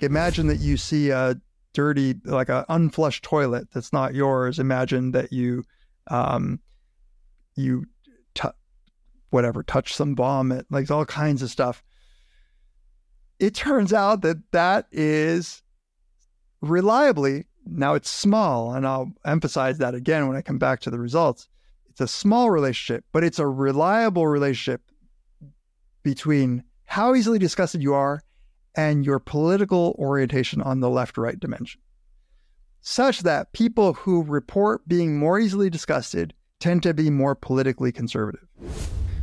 Imagine that you see a dirty, like an unflushed toilet that's not yours. Imagine that you, touch some vomit, like all kinds of stuff. It turns out that that is reliably, now it's small, and I'll emphasize that again when I come back to the results. It's a small relationship, but it's a reliable relationship between how easily disgusted you are and your political orientation on the left-right dimension, such that people who report being more easily disgusted tend to be more politically conservative.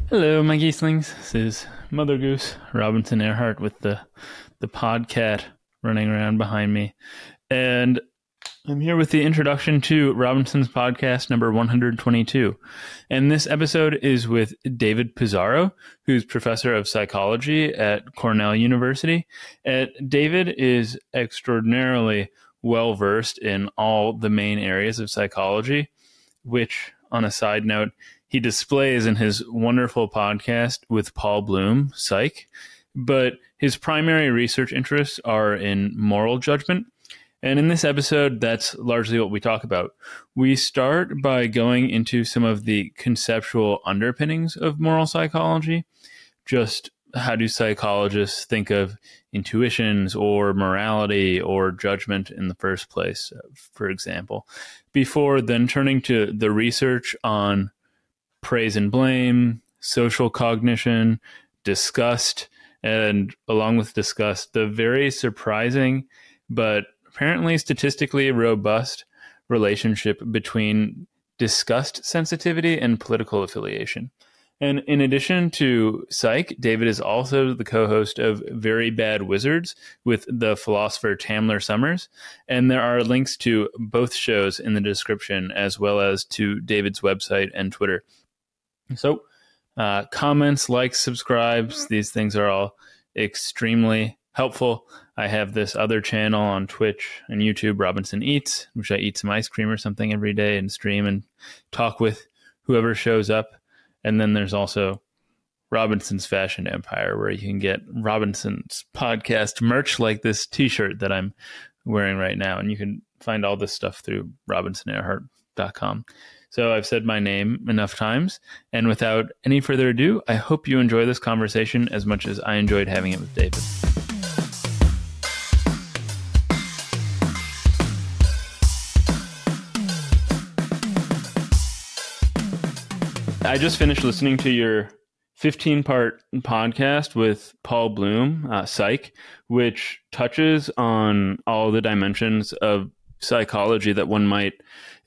Hello, my geeslings. This is Mother Goose, Robinson Erhardt, with the podcat running around behind me. And I'm here with the introduction to Robinson's podcast number 122. And this episode is with David Pizarro, who's professor of psychology at Cornell University. David is extraordinarily well-versed in all the main areas of psychology, which, on a side note, he displays in his wonderful podcast with Paul Bloom, Psych. But his primary research interests are in moral judgment. And in this episode, that's largely what we talk about. We start by going into some of the conceptual underpinnings of moral psychology. Just how do psychologists think of intuitions or morality or judgment in the first place, for example, before then turning to the research on praise and blame, social cognition, disgust, and along with disgust, the very surprising but apparently statistically robust relationship between disgust sensitivity and political affiliation. And in addition to Psych, David is also the co-host of Very Bad Wizards with the philosopher Tamler Sommers. And there are links to both shows in the description, as well as to David's website and Twitter. So comments, likes, subscribes, these things are all extremely helpful. I have this other channel on Twitch and YouTube, Robinson Eats, which I eat some ice cream or something every day and stream and talk with whoever shows up. And then there's also Robinson's Fashion Empire, where you can get Robinson's podcast merch, like this t-shirt that I'm wearing right now. And you can find all this stuff through robinsonerhardt.com. So I've said my name enough times. And without any further ado, I hope you enjoy this conversation as much as I enjoyed having it with David. I just finished listening to your 15-part podcast with Paul Bloom, Psych, which touches on all the dimensions of psychology that one might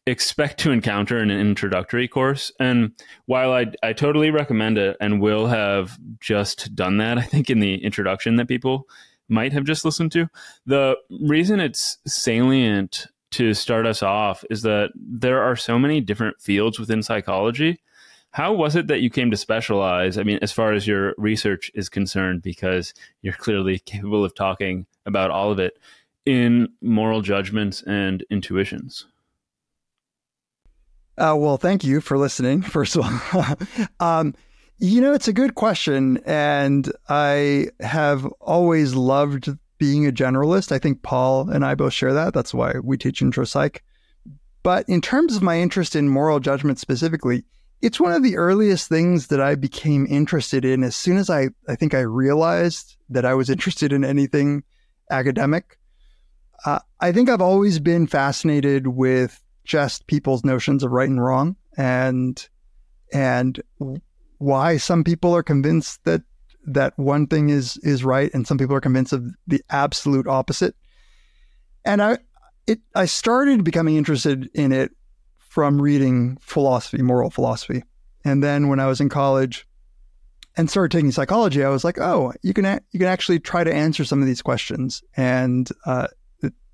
expect to encounter in an introductory course. And while I totally recommend it and will have just done that, I think, in the introduction that people might have just listened to, the reason it's salient to start us off is that there are so many different fields within psychology. How was it that you came to specialize? I mean, as far as your research is concerned, because you're clearly capable of talking about all of it, in moral judgments and intuitions. Well, thank you for listening, first of all. You know, it's a good question. And I have always loved being a generalist. I think Paul and I both share that. That's why we teach intro psych. But in terms of my interest in moral judgment specifically, it's one of the earliest things that I became interested in as soon as I think I realized that I was interested in anything academic. I think I've always been fascinated with just people's notions of right and wrong, and why some people are convinced that one thing is right and some people are convinced of the absolute opposite. And I started becoming interested in it from reading philosophy, moral philosophy. And then when I was in college and started taking psychology, I was like, oh, you can actually try to answer some of these questions. And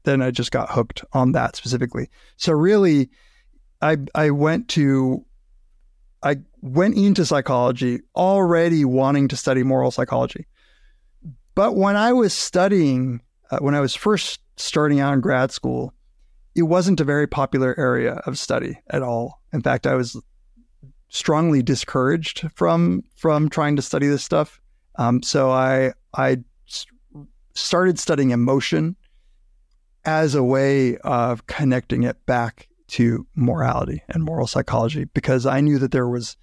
then I just got hooked on that specifically. So really, I went into psychology already wanting to study moral psychology. But when I was studying, when I was first starting out in grad school, it wasn't a very popular area of study at all. In fact, I was strongly discouraged from trying to study this stuff. So I started studying emotion as a way of connecting it back to morality and moral psychology, because I knew that there was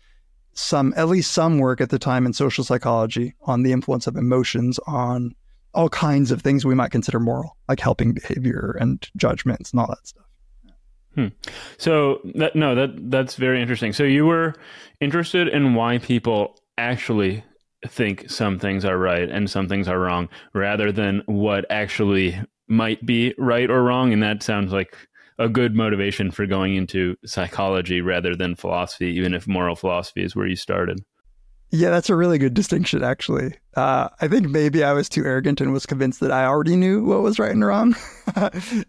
at least some work at the time in social psychology on the influence of emotions on all kinds of things we might consider moral, like helping behavior and judgments and all that stuff. Hmm. So that's very interesting. So you were interested in why people actually think some things are right and some things are wrong, rather than what actually might be right or wrong. And that sounds like a good motivation for going into psychology rather than philosophy, even if moral philosophy is where you started. Yeah, that's a really good distinction, actually. I think maybe I was too arrogant and was convinced that I already knew what was right and wrong.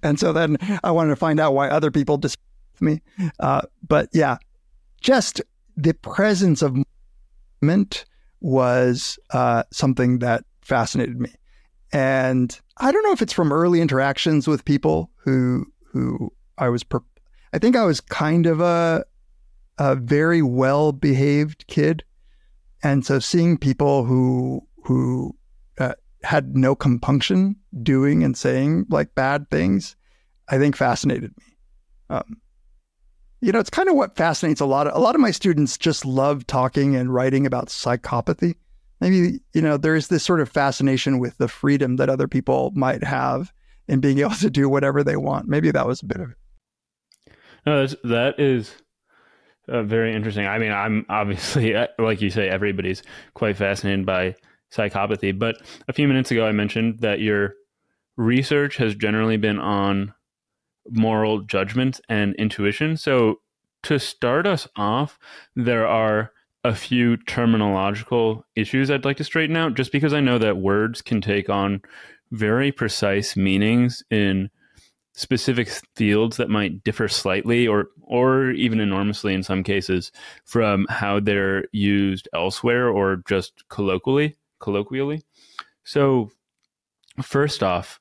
And so then I wanted to find out why other people disagree with me. But yeah, just the presence of movement was something that fascinated me. And I don't know if it's from early interactions with people who I think I was kind of a very well-behaved kid. And so seeing people who had no compunction doing and saying like bad things, I think fascinated me. You know, it's kind of what fascinates a lot of my students. Just love talking and writing about psychopathy. Maybe, you know, there is this sort of fascination with the freedom that other people might have in being able to do whatever they want. Maybe that was a bit of it. No, that is... very interesting. I mean, I'm obviously, like you say, everybody's quite fascinated by psychopathy. But a few minutes ago, I mentioned that your research has generally been on moral judgments and intuition. So to start us off, there are a few terminological issues I'd like to straighten out, just because I know that words can take on very precise meanings in specific fields that might differ slightly or even enormously in some cases from how they're used elsewhere or just colloquially. So first off,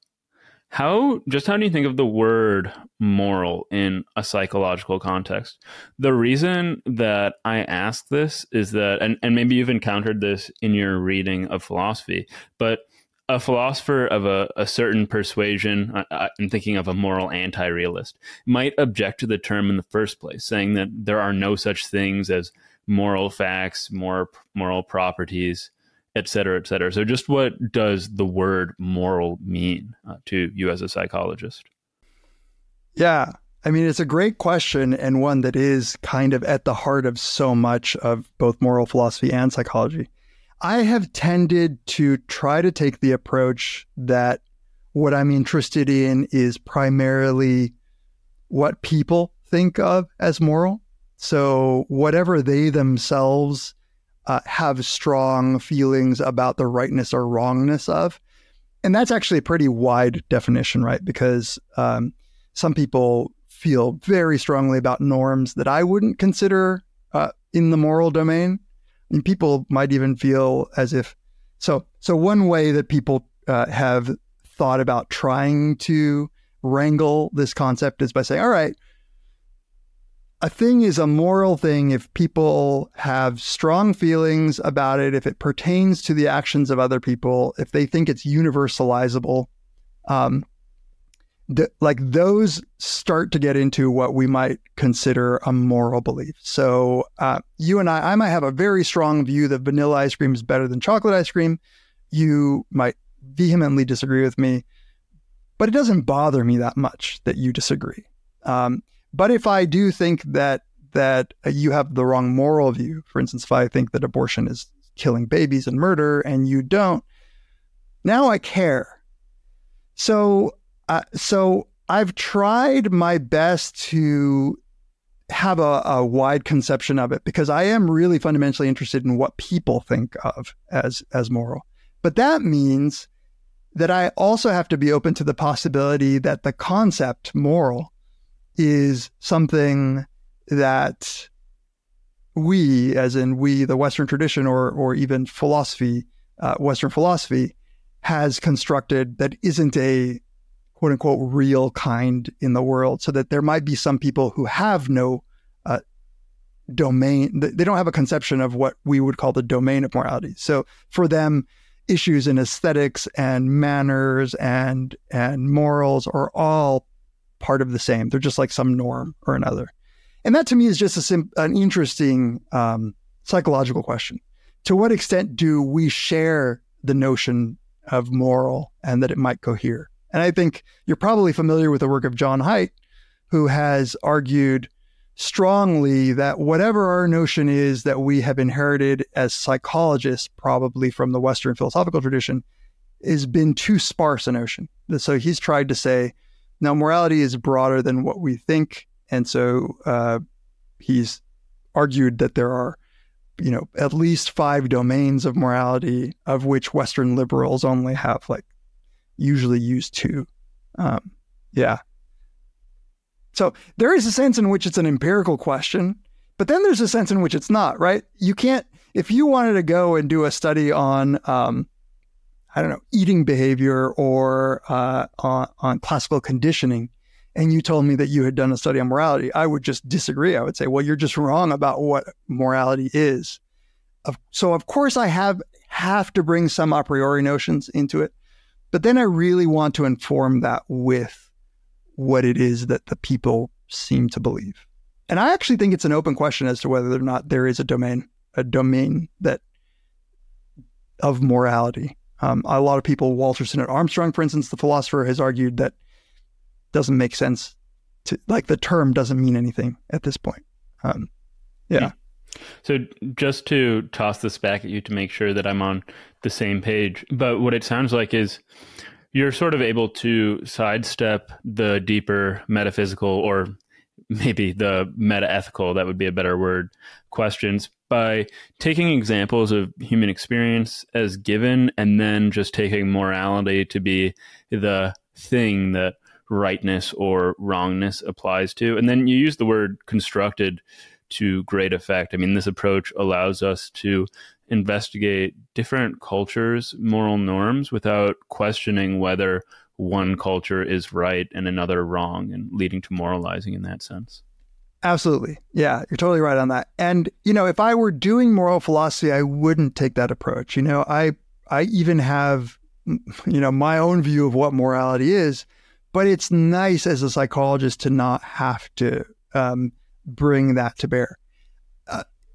how do you think of the word moral in a psychological context? The reason that I ask this is that, and maybe you've encountered this in your reading of philosophy, but a philosopher of a certain persuasion, I'm thinking of a moral anti-realist, might object to the term in the first place, saying that there are no such things as moral facts, moral properties, et cetera, et cetera. So just what does the word moral mean to you as a psychologist? Yeah, I mean, it's a great question, and one that is kind of at the heart of so much of both moral philosophy and psychology. I have tended to try to take the approach that what I'm interested in is primarily what people think of as moral. So whatever they themselves have strong feelings about the rightness or wrongness of. And that's actually a pretty wide definition, right? Because some people feel very strongly about norms that I wouldn't consider in the moral domain. And people might even feel as if, so one way that people have thought about trying to wrangle this concept is by saying, all right, a thing is a moral thing if people have strong feelings about it, if it pertains to the actions of other people, if they think it's universalizable, like those start to get into what we might consider a moral belief. So you and I might have a very strong view that vanilla ice cream is better than chocolate ice cream. You might vehemently disagree with me, but it doesn't bother me that much that you disagree. But if I do think that you have the wrong moral view, for instance, if I think that abortion is killing babies and murder and you don't, now I care. So I've tried my best to have a wide conception of it, because I am really fundamentally interested in what people think of as moral. But that means that I also have to be open to the possibility that the concept moral is something that we, as in we, the Western tradition or even philosophy, Western philosophy, has constructed that isn't a quote unquote real kind in the world, so that there might be some people who have no domain. They don't have a conception of what we would call the domain of morality. So for them, issues in aesthetics and manners and morals are all part of the same. They're just like some norm or another. And that to me is just an interesting psychological question. To what extent do we share the notion of moral and that it might cohere? And I think you're probably familiar with the work of John Haidt, who has argued strongly that whatever our notion is that we have inherited as psychologists, probably from the Western philosophical tradition, has been too sparse a notion. So he's tried to say, now morality is broader than what we think. And so he's argued that there are, you know, at least 5 domains of morality, of which Western liberals only have usually use 2. So there is a sense in which it's an empirical question, but then there's a sense in which it's not, right? You can't, if you wanted to go and do a study on, eating behavior or on classical conditioning, and you told me that you had done a study on morality, I would just disagree. I would say, well, you're just wrong about what morality is. So of course I have to bring some a priori notions into it, but then I really want to inform that with what it is that the people seem to believe. And I actually think it's an open question as to whether or not there is a domain that of morality. A lot of people, Walter Sinnott-Armstrong, for instance, the philosopher, has argued that doesn't make sense to, the term doesn't mean anything at this point. So just to toss this back at you to make sure that I'm on the same page, but what it sounds like is you're sort of able to sidestep the deeper metaphysical, or maybe the meta-ethical, that would be a better word, questions by taking examples of human experience as given, and then just taking morality to be the thing that rightness or wrongness applies to. And then you use the word constructed to great effect. I mean, this approach allows us to investigate different cultures' moral norms without questioning whether one culture is right and another wrong, and leading to moralizing in that sense. Absolutely. Yeah, you're totally right on that. And, you know, if I were doing moral philosophy, I wouldn't take that approach. You know, I even have, you know, my own view of what morality is, but it's nice as a psychologist to not have to bring that to bear.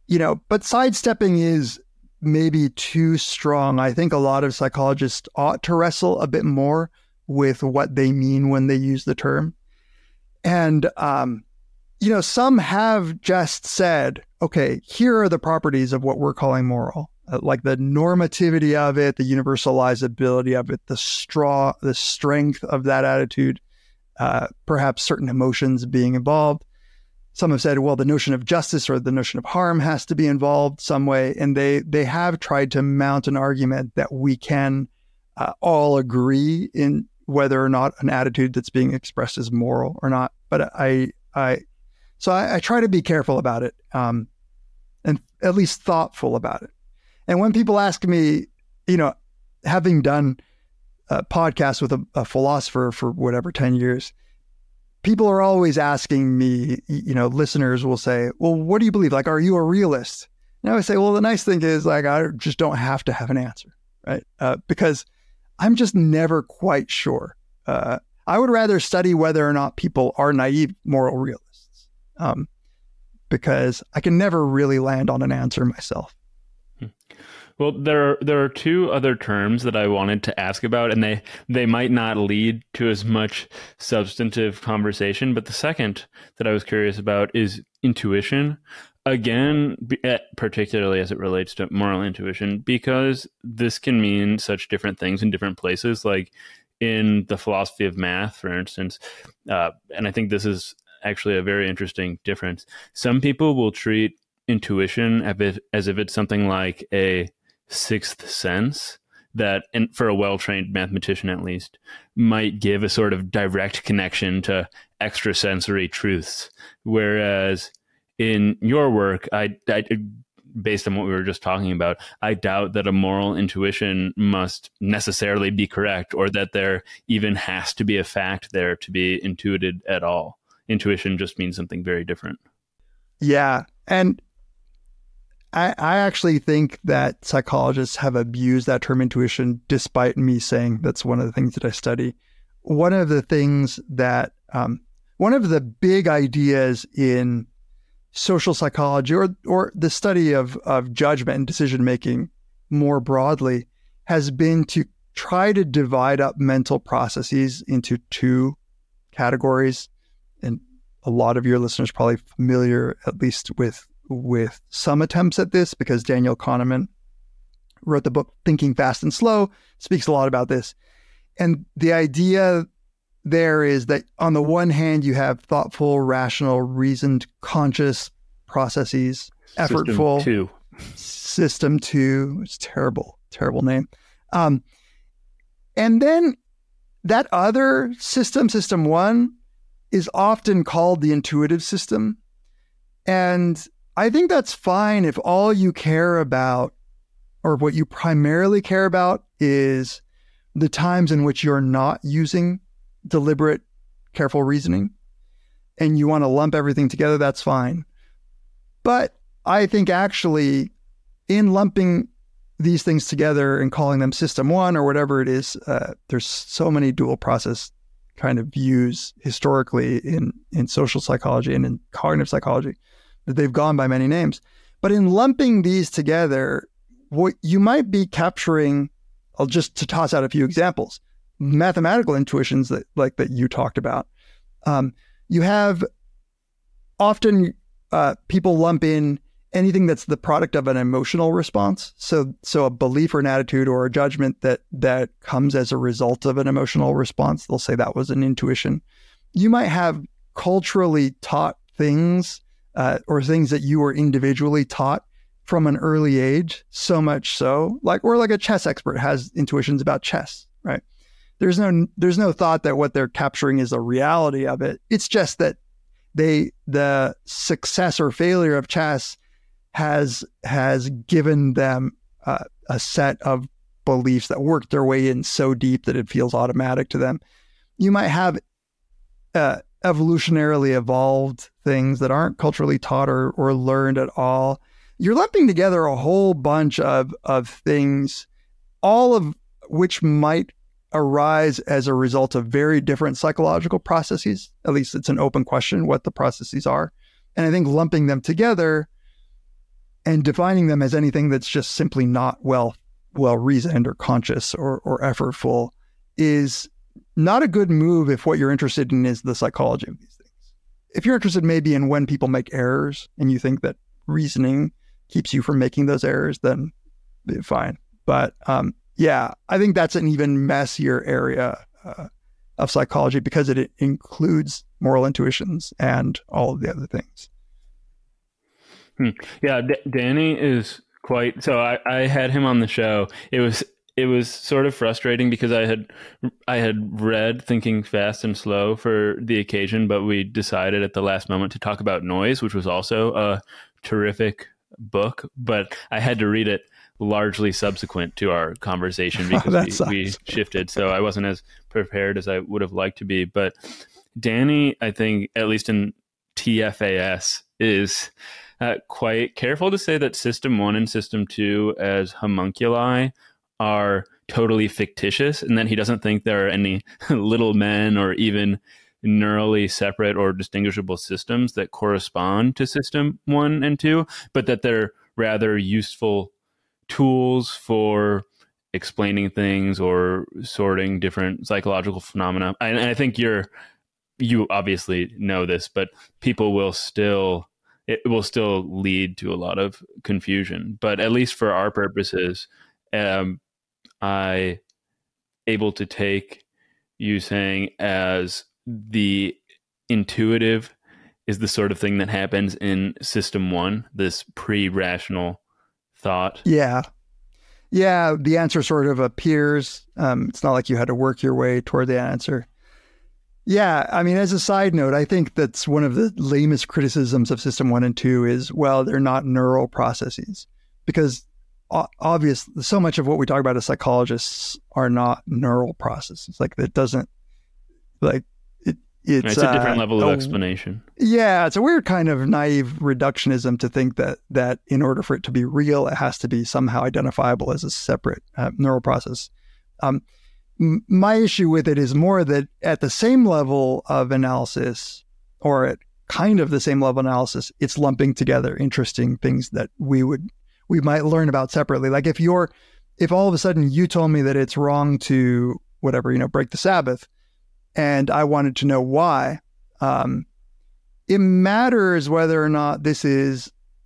You know, but sidestepping is maybe too strong. I think a lot of psychologists ought to wrestle a bit more with what they mean when they use the term. And, you know, some have just said, okay, here are the properties of what we're calling moral, like the normativity of it, the universalizability of it, the strength of that attitude, perhaps certain emotions being involved. Some have said, well, the notion of justice or the notion of harm has to be involved some way. And they have tried to mount an argument that we can all agree in whether or not an attitude that's being expressed is moral or not. But I try to be careful about it, and at least thoughtful about it. And when people ask me, you know, having done a podcast with a philosopher for whatever, 10 years, people are always asking me, you know, listeners will say, well, what do you believe? Like, are you a realist? And I always say, well, the nice thing is, I just don't have to have an answer, right? Because I'm just never quite sure. I would rather study whether or not people are naive moral realists, because I can never really land on an answer myself. Well, there are 2 other terms that I wanted to ask about, and they might not lead to as much substantive conversation. But the second that I was curious about is intuition, again, particularly as it relates to moral intuition, because this can mean such different things in different places. Like in the philosophy of math, for instance, and I think this is actually a very interesting difference. Some people will treat intuition as if it's something like a sixth sense that, and for a well-trained mathematician at least, might give a sort of direct connection to extrasensory truths. Whereas in your work, I based on what we were just talking about, I doubt that a moral intuition must necessarily be correct, or that there even has to be a fact there to be intuited at all. Intuition just means something very different. Yeah. And I actually think that psychologists have abused that term intuition, despite me saying that's one of the things that I study. One of the things that, one of the big ideas in social psychology or the study of judgment and decision-making more broadly has been to try to divide up mental processes into two categories. And a lot of your listeners probably familiar, at least with some attempts at this, because Daniel Kahneman wrote the book Thinking Fast and Slow, speaks a lot about this. And the idea there is that on the one hand, you have thoughtful, rational, reasoned, conscious processes, effortful. System 2. System 2. It's terrible, terrible name. And then that other system, System 1, is often called the intuitive system. And I think that's fine if all you care about, or what you primarily care about, is the times in which you're not using deliberate, careful reasoning, and you want to lump everything together, that's fine. But I think actually in lumping these things together and calling them System 1 or whatever it is, there's so many dual process kind of views historically in social psychology and in cognitive psychology that they've gone by many names. But in lumping these together, what you might be capturing, I'll just to toss out a few examples, mathematical intuitions that you talked about. You have often people lump in anything that's the product of an emotional response. So a belief or an attitude or a judgment that comes as a result of an emotional response, they'll say that was an intuition. You might have culturally taught things or things that you were individually taught from an early age, so much so, like a chess expert has intuitions about chess, right? There's no thought that what they're capturing is a reality of it. It's just that the success or failure of chess has given them a set of beliefs that work their way in so deep that it feels automatic to them. You might have evolutionarily evolved things that aren't culturally taught or learned at all. You're lumping together a whole bunch of things, all of which might arise as a result of very different psychological processes. At least it's an open question what the processes are. And I think lumping them together and defining them as anything that's just simply not well reasoned or conscious or effortful is not a good move if what you're interested in is the psychology of these things. If you're interested maybe in when people make errors and you think that reasoning keeps you from making those errors, then fine. But yeah, I think that's an even messier area of psychology because it includes moral intuitions and all of the other things. Yeah, Danny is quite. So I had him on the show. It was sort of frustrating because I had read Thinking Fast and Slow for the occasion, but we decided at the last moment to talk about Noise, which was also a terrific book. But I had to read it largely subsequent to our conversation because we shifted. So I wasn't as prepared as I would have liked to be. But Danny, I think, at least in TFAS, is quite careful to say that System 1 and System 2 as homunculi are totally fictitious, and that he doesn't think there are any little men or even neurally separate or distinguishable systems that correspond to System 1 and 2, but that they're rather useful tools for explaining things or sorting different psychological phenomena. And I think you obviously know this, but it will still lead to a lot of confusion. But at least for our purposes, I able to take you saying as the intuitive is the sort of thing that happens in System 1, this pre-rational thought. Yeah. The answer sort of appears. It's not like you had to work your way toward the answer. Yeah, I mean, as a side note, I think that's one of the lamest criticisms of System 1 and 2 is, well, they're not neural processes, because obviously so much of what we talk about as psychologists are not neural processes. Like, it doesn't, like, it, It's a different level of explanation. Yeah, it's a weird kind of naive reductionism to think that in order for it to be real, it has to be somehow identifiable as a separate neural process. My issue with it is more that at the same level of analysis, or at kind of the same level of analysis, it's lumping together interesting things that we might learn about separately. Like if all of a sudden you told me that it's wrong to whatever, break the Sabbath, and I wanted to know why, it matters whether or not that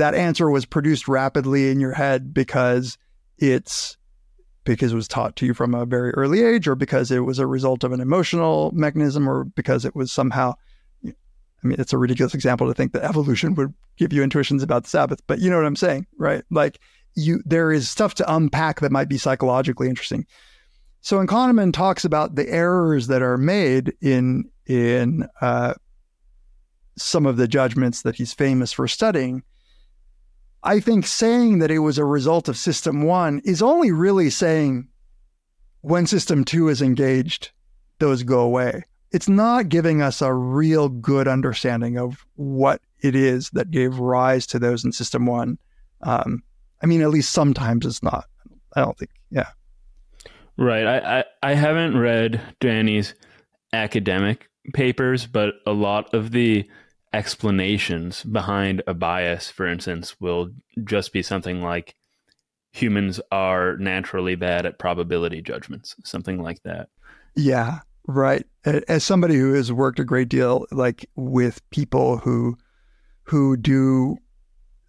answer was produced rapidly in your head because it was taught to you from a very early age, or because it was a result of an emotional mechanism, or because it was somehow, it's a ridiculous example to think that evolution would give you intuitions about the Sabbath, but you know what I'm saying, right? Like there is stuff to unpack that might be psychologically interesting. So when Kahneman talks about the errors that are made in some of the judgments that he's famous for studying, I think saying that it was a result of system one is only really saying when system two is engaged, those go away. It's not giving us a real good understanding of what it is that gave rise to those in system one. At least sometimes it's not. I don't think, yeah. Right. I haven't read Danny's academic papers, but a lot of the explanations behind a bias, for instance, will just be something like humans are naturally bad at probability judgments, something like that. Yeah, right. As somebody who has worked a great deal with people who do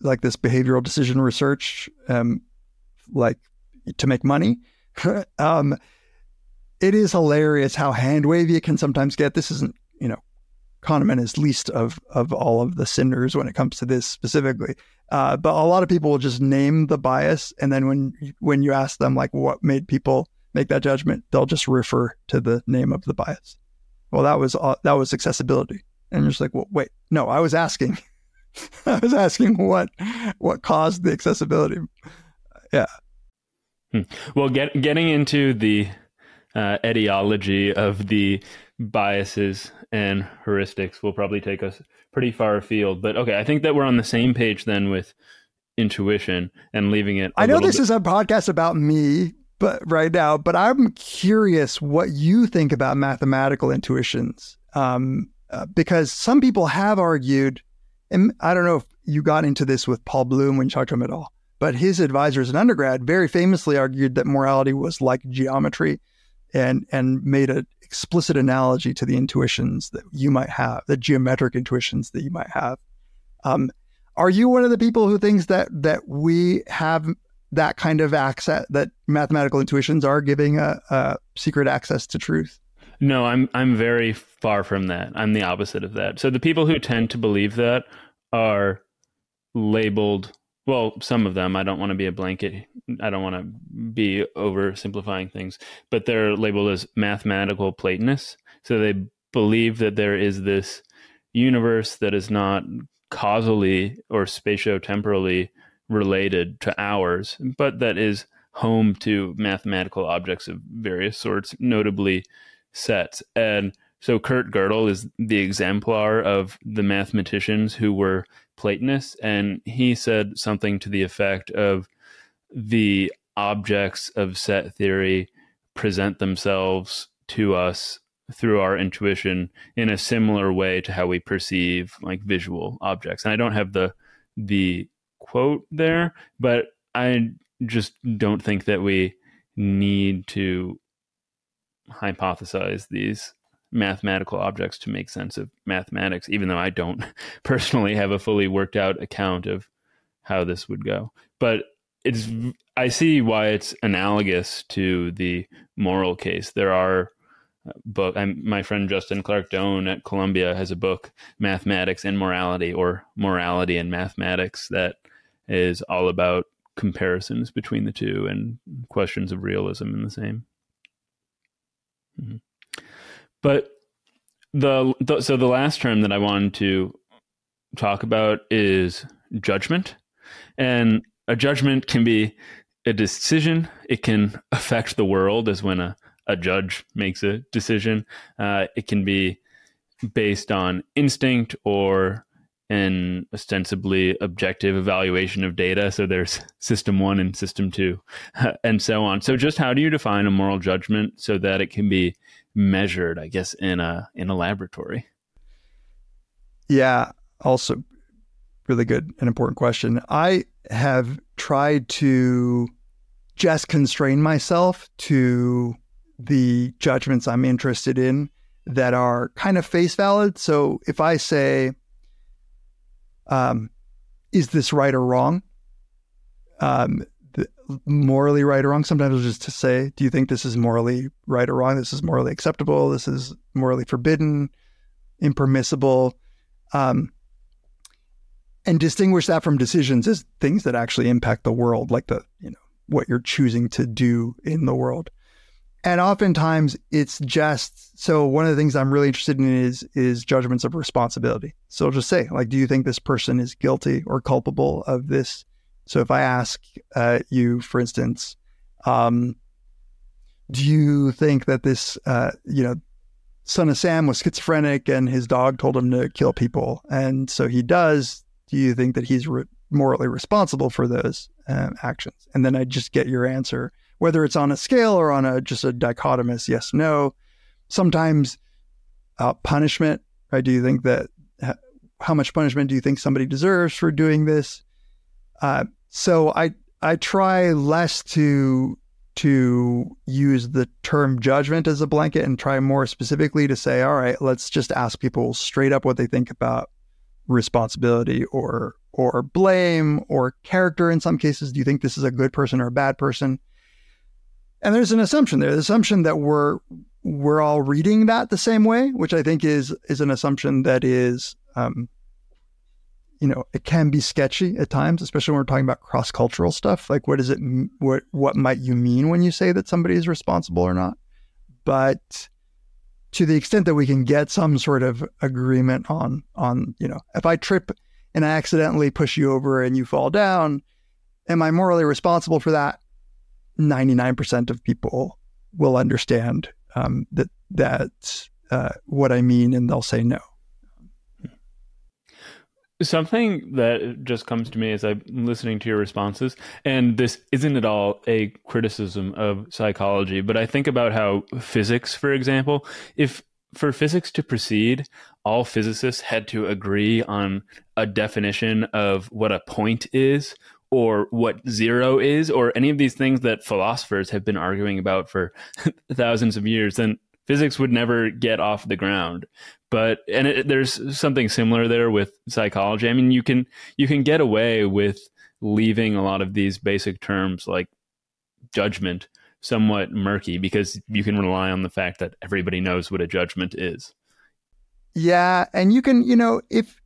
this behavioral decision research, to make money, it is hilarious how hand-wavy it can sometimes get. This isn't, Kahneman is least of all of the sinners when it comes to this specifically. But a lot of people will just name the bias. And then when you ask them, what made people make that judgment, they'll just refer to the name of the bias. Well, that was accessibility. And you're just like, well, wait, no, I was asking. I was asking what caused the accessibility. Yeah. Well, getting into the etiology of the biases and heuristics will probably take us pretty far afield. But okay, I think that we're on the same page then with intuition and leaving it. I know this is a podcast about me, but I'm curious what you think about mathematical intuitions, because some people have argued, and I don't know if you got into this with Paul Bloom when you talked to him at all, but his advisors in undergrad very famously argued that morality was like geometry and made an explicit analogy to the intuitions that you might have, the geometric intuitions that you might have. Are you one of the people who thinks that we have that kind of access, that mathematical intuitions are giving a secret access to truth? No, I'm very far from that. I'm the opposite of that. So the people who tend to believe that are labeled... Well, some of them, I don't want to be a blanket. I don't want to be oversimplifying things, but they're labeled as mathematical Platonists. So they believe that there is this universe that is not causally or spatiotemporally related to ours, but that is home to mathematical objects of various sorts, notably sets. And so Kurt Gödel is the exemplar of the mathematicians who were Platonists, and he said something to the effect of the objects of set theory present themselves to us through our intuition in a similar way to how we perceive visual objects. And I don't have the quote there, but I just don't think that we need to hypothesize these mathematical objects to make sense of mathematics, even though I don't personally have a fully worked out account of how this would go. But I see why it's analogous to the moral case. There are books, my friend Justin Clark Doan at Columbia has a book, Mathematics and Morality, or Morality and Mathematics, that is all about comparisons between the two and questions of realism in the same. Mm-hmm. But the last term that I wanted to talk about is judgment. And a judgment can be a decision. It can affect the world, as when a judge makes a decision. It can be based on instinct or an ostensibly objective evaluation of data. So there's system one and system two and so on. So just how do you define a moral judgment so that it can be measured, I guess, in a laboratory? Yeah, also really good and important question. I have tried to just constrain myself to the judgments I'm interested in that are kind of face valid. So if I say, is this right or wrong? Morally right or wrong? Sometimes I'll just say, do you think this is morally right or wrong? This is morally acceptable. This is morally forbidden, impermissible. And distinguish that from decisions as things that actually impact the world, like what you're choosing to do in the world. And oftentimes it's just, so one of the things I'm really interested in is judgments of responsibility. So I'll just say, like, do you think this person is guilty or culpable of this? So if I ask you, for instance, do you think that this, Son of Sam was schizophrenic and his dog told him to kill people, and so he does. Do you think that he's morally responsible for those actions? And then I just get your answer, whether it's on a scale or on just a dichotomous yes, no. Sometimes punishment, right? Do you think that, how much punishment do you think somebody deserves for doing this? So I try less to use the term judgment as a blanket and try more specifically to say, all right, let's just ask people straight up what they think about responsibility or blame or character in some cases. Do you think this is a good person or a bad person? And there's an assumption there, the assumption that we're all reading that the same way, which I think is an assumption that is, it can be sketchy at times, especially when we're talking about cross-cultural stuff. Like, what is it? What might you mean when you say that somebody is responsible or not? But to the extent that we can get some sort of agreement on if I trip and I accidentally push you over and you fall down, am I morally responsible for that? 99% of people will understand that's what I mean, and they'll say no. Something that just comes to me as I'm listening to your responses, and this isn't at all a criticism of psychology, but I think about how physics, for example, if for physics to proceed, all physicists had to agree on a definition of what a point is or what zero is or any of these things that philosophers have been arguing about for thousands of years, then physics would never get off the ground. But there's something similar there with psychology. I mean, you can get away with leaving a lot of these basic terms like judgment somewhat murky because you can rely on the fact that everybody knows what a judgment is. Yeah, and you can, if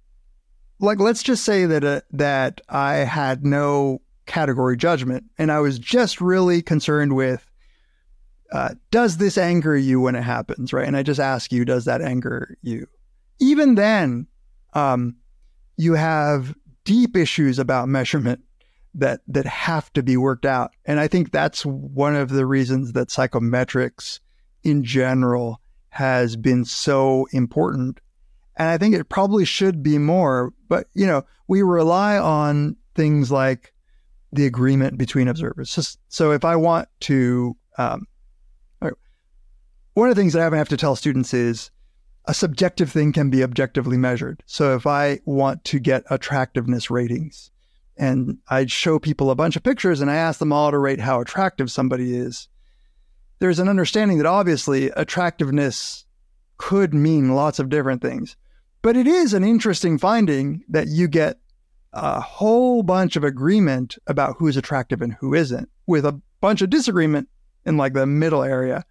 like, let's just say that that I had no category judgment and I was just really concerned with does this anger you when it happens, right? And I just ask you, does that anger you? Even then, you have deep issues about measurement that have to be worked out. And I think that's one of the reasons that psychometrics in general has been so important. And I think it probably should be more, but, we rely on things like the agreement between observers. So if I want to... one of the things that I have to tell students is a subjective thing can be objectively measured. So if I want to get attractiveness ratings and I show people a bunch of pictures and I ask them all to rate how attractive somebody is, there's an understanding that obviously attractiveness could mean lots of different things. But it is an interesting finding that you get a whole bunch of agreement about who's attractive and who isn't, with a bunch of disagreement in like the middle area.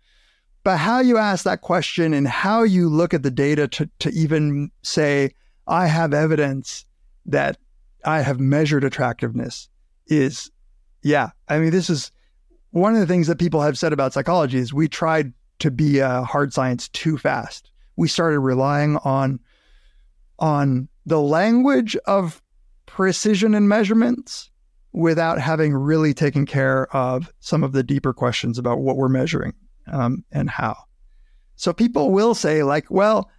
But how you ask that question and how you look at the data to even say, I have evidence that I have measured attractiveness is, yeah. I mean, this is one of the things that people have said about psychology is we tried to be a hard science too fast. We started relying on the language of precision and measurements without having really taken care of some of the deeper questions about what we're measuring. And how. So people will say, like, well,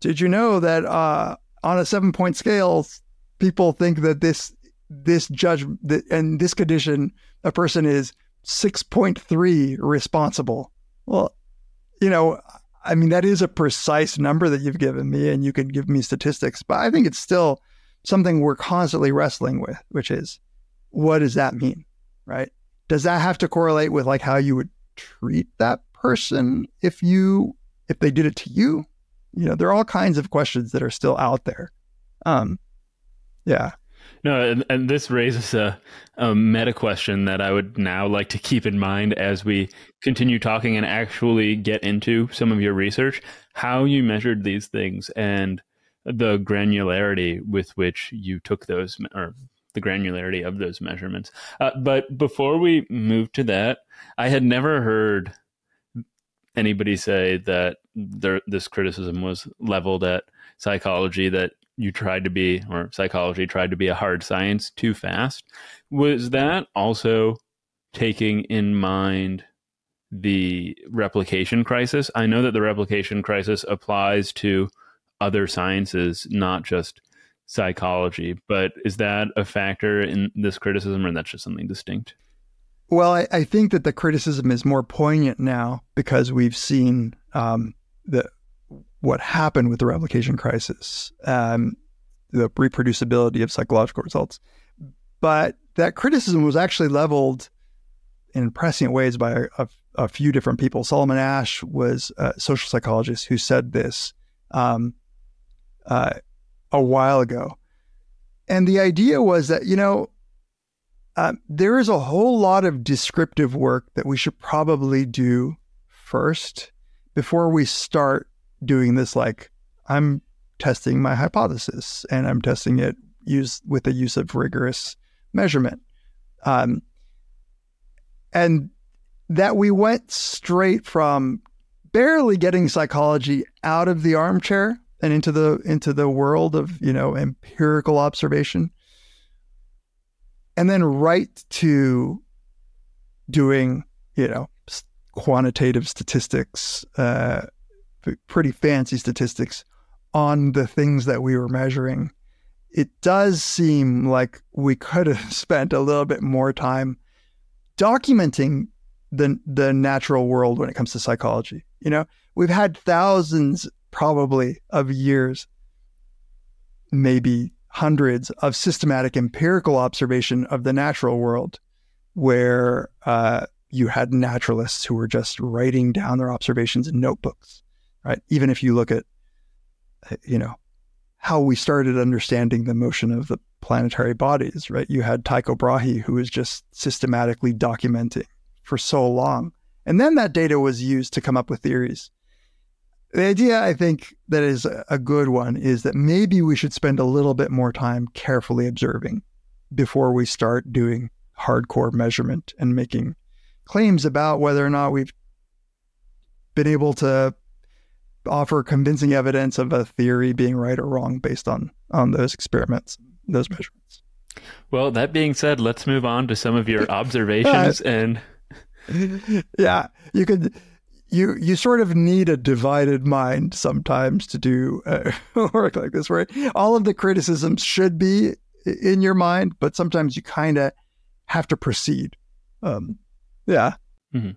Did you know that on a 7-point scale, people think that this judgment and this condition, a person is 6.3 responsible? Well, you know, I mean, that is a precise number that you've given me, and you could give me statistics, but I think it's still something we're constantly wrestling with, which is, what does that mean, right? Does that have to correlate with like how you would treat that person if they did it to you? You know, there are all kinds of questions that are still out there. Yeah. No, and this raises a meta question that I would now like to keep in mind as we continue talking and actually get into some of your research, how you measured these things and the granularity with which you took those, or the granularity of those measurements. But before we move to that, I had never heard anybody say that this criticism was leveled at psychology, that psychology tried to be a hard science too fast. Was that also taking in mind the replication crisis? I know that the replication crisis applies to other sciences, not just psychology, but is that a factor in this criticism, or that's just something distinct? Well, I think that the criticism is more poignant now because we've seen what happened with the replication crisis, the reproducibility of psychological results. But that criticism was actually leveled in prescient ways by a few different people. Solomon Ash was a social psychologist who said this a while ago. And the idea was that, you know, there is a whole lot of descriptive work that we should probably do first before we start doing this, like, I'm testing my hypothesis and I'm testing it with the use of rigorous measurement. And that we went straight from barely getting psychology out of the armchair and into the world of, you know, empirical observation, and then right to doing, you know, quantitative statistics, pretty fancy statistics on the things that we were measuring. It does seem like we could have spent a little bit more time documenting the natural world when it comes to psychology. You know, we've had thousands probably of years, maybe hundreds, of systematic empirical observation of the natural world, where you had naturalists who were just writing down their observations in notebooks. Right? Even if you look at, you know, how we started understanding the motion of the planetary bodies, right? You had Tycho Brahe, who was just systematically documenting for so long. And then that data was used to come up with theories. The idea, I think, that is a good one is that maybe we should spend a little bit more time carefully observing before we start doing hardcore measurement and making claims about whether or not we've been able to offer convincing evidence of a theory being right or wrong based on those experiments, those measurements. Well, that being said, let's move on to some of your observations. And yeah, you sort of need a divided mind sometimes to do work like this, where all of the criticisms should be in your mind, but sometimes you kind of have to proceed. Yeah. Mm-hmm.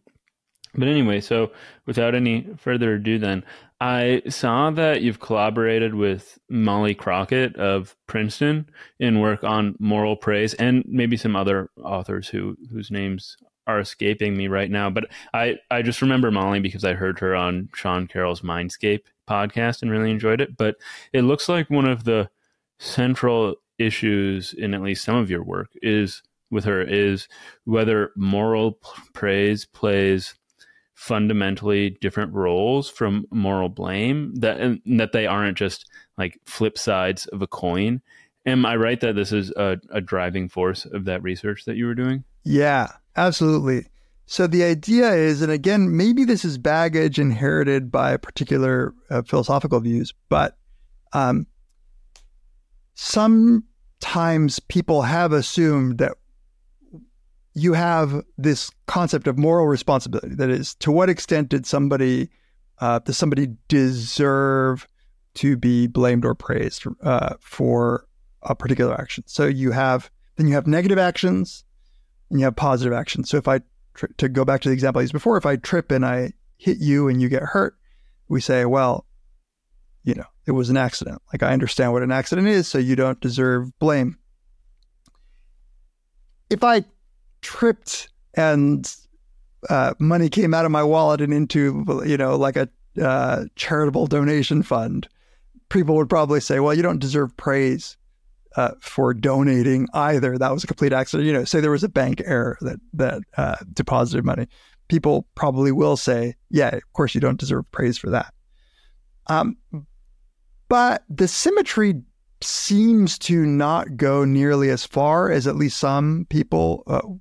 But anyway, so without any further ado then, I saw that you've collaborated with Molly Crockett of Princeton in work on moral praise, and maybe some other authors whose names are escaping me right now. But I just remember Molly because I heard her on Sean Carroll's Mindscape podcast and really enjoyed it. But it looks like one of the central issues in at least some of your work is whether moral praise plays fundamentally different roles from moral blame, and that they aren't just like flip sides of a coin. Am I right that this is a driving force of that research that you were doing? Yeah, absolutely. So the idea is, and again, maybe this is baggage inherited by particular philosophical views, but sometimes people have assumed that you have this concept of moral responsibility. That is, to what extent does somebody deserve to be blamed or praised for a particular action. So you have, then you have negative actions and you have positive actions. So if I, to go back to the example I used before, if I trip and I hit you and you get hurt, we say, well, you know, it was an accident. Like, I understand what an accident is, so you don't deserve blame. If I tripped and money came out of my wallet and into, you know, like a charitable donation fund, people would probably say, well, you don't deserve praise for donating either. That was a complete accident. You know, say there was a bank error that deposited money. People probably will say, yeah, of course you don't deserve praise for that. But the symmetry seems to not go nearly as far as at least some people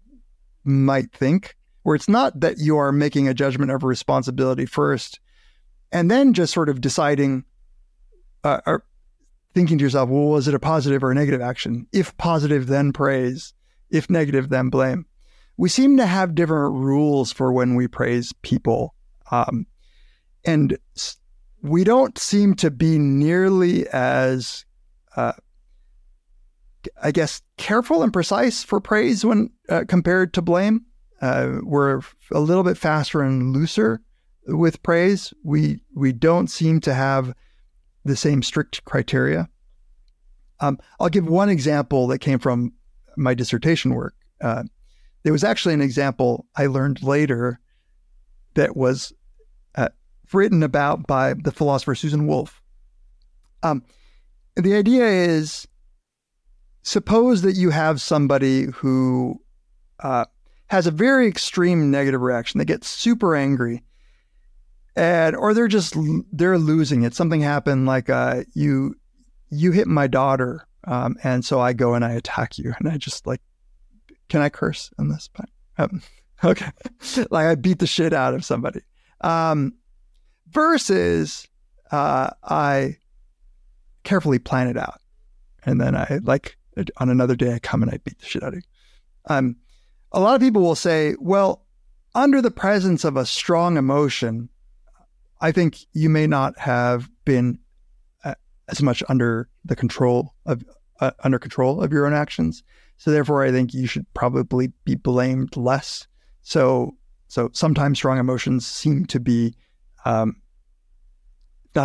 might think, where it's not that you are making a judgment of responsibility first and then just sort of deciding or thinking to yourself, well, was it a positive or a negative action? If positive, then praise. If negative, then blame. We seem to have different rules for when we praise people. And we don't seem to be nearly as, I guess, careful and precise for praise when compared to blame. We're a little bit faster and looser with praise. We don't seem to have the same strict criteria. I'll give one example that came from my dissertation work. There was actually an example I learned later that was written about by the philosopher Susan Wolf. The idea is, suppose that you have somebody who has a very extreme negative reaction. They get super angry, or they're losing it. Something happened, like you hit my daughter, and so I go and I attack you, and I just, like, can I curse on this? Okay, like, I beat the shit out of somebody. Versus I carefully plan it out, and then I, like, on another day I come and I beat the shit out of you. A lot of people will say, well, under the presence of a strong emotion, I think you may not have been as much under the control of your own actions. So therefore, I think you should probably be blamed less. So sometimes strong emotions seem to be not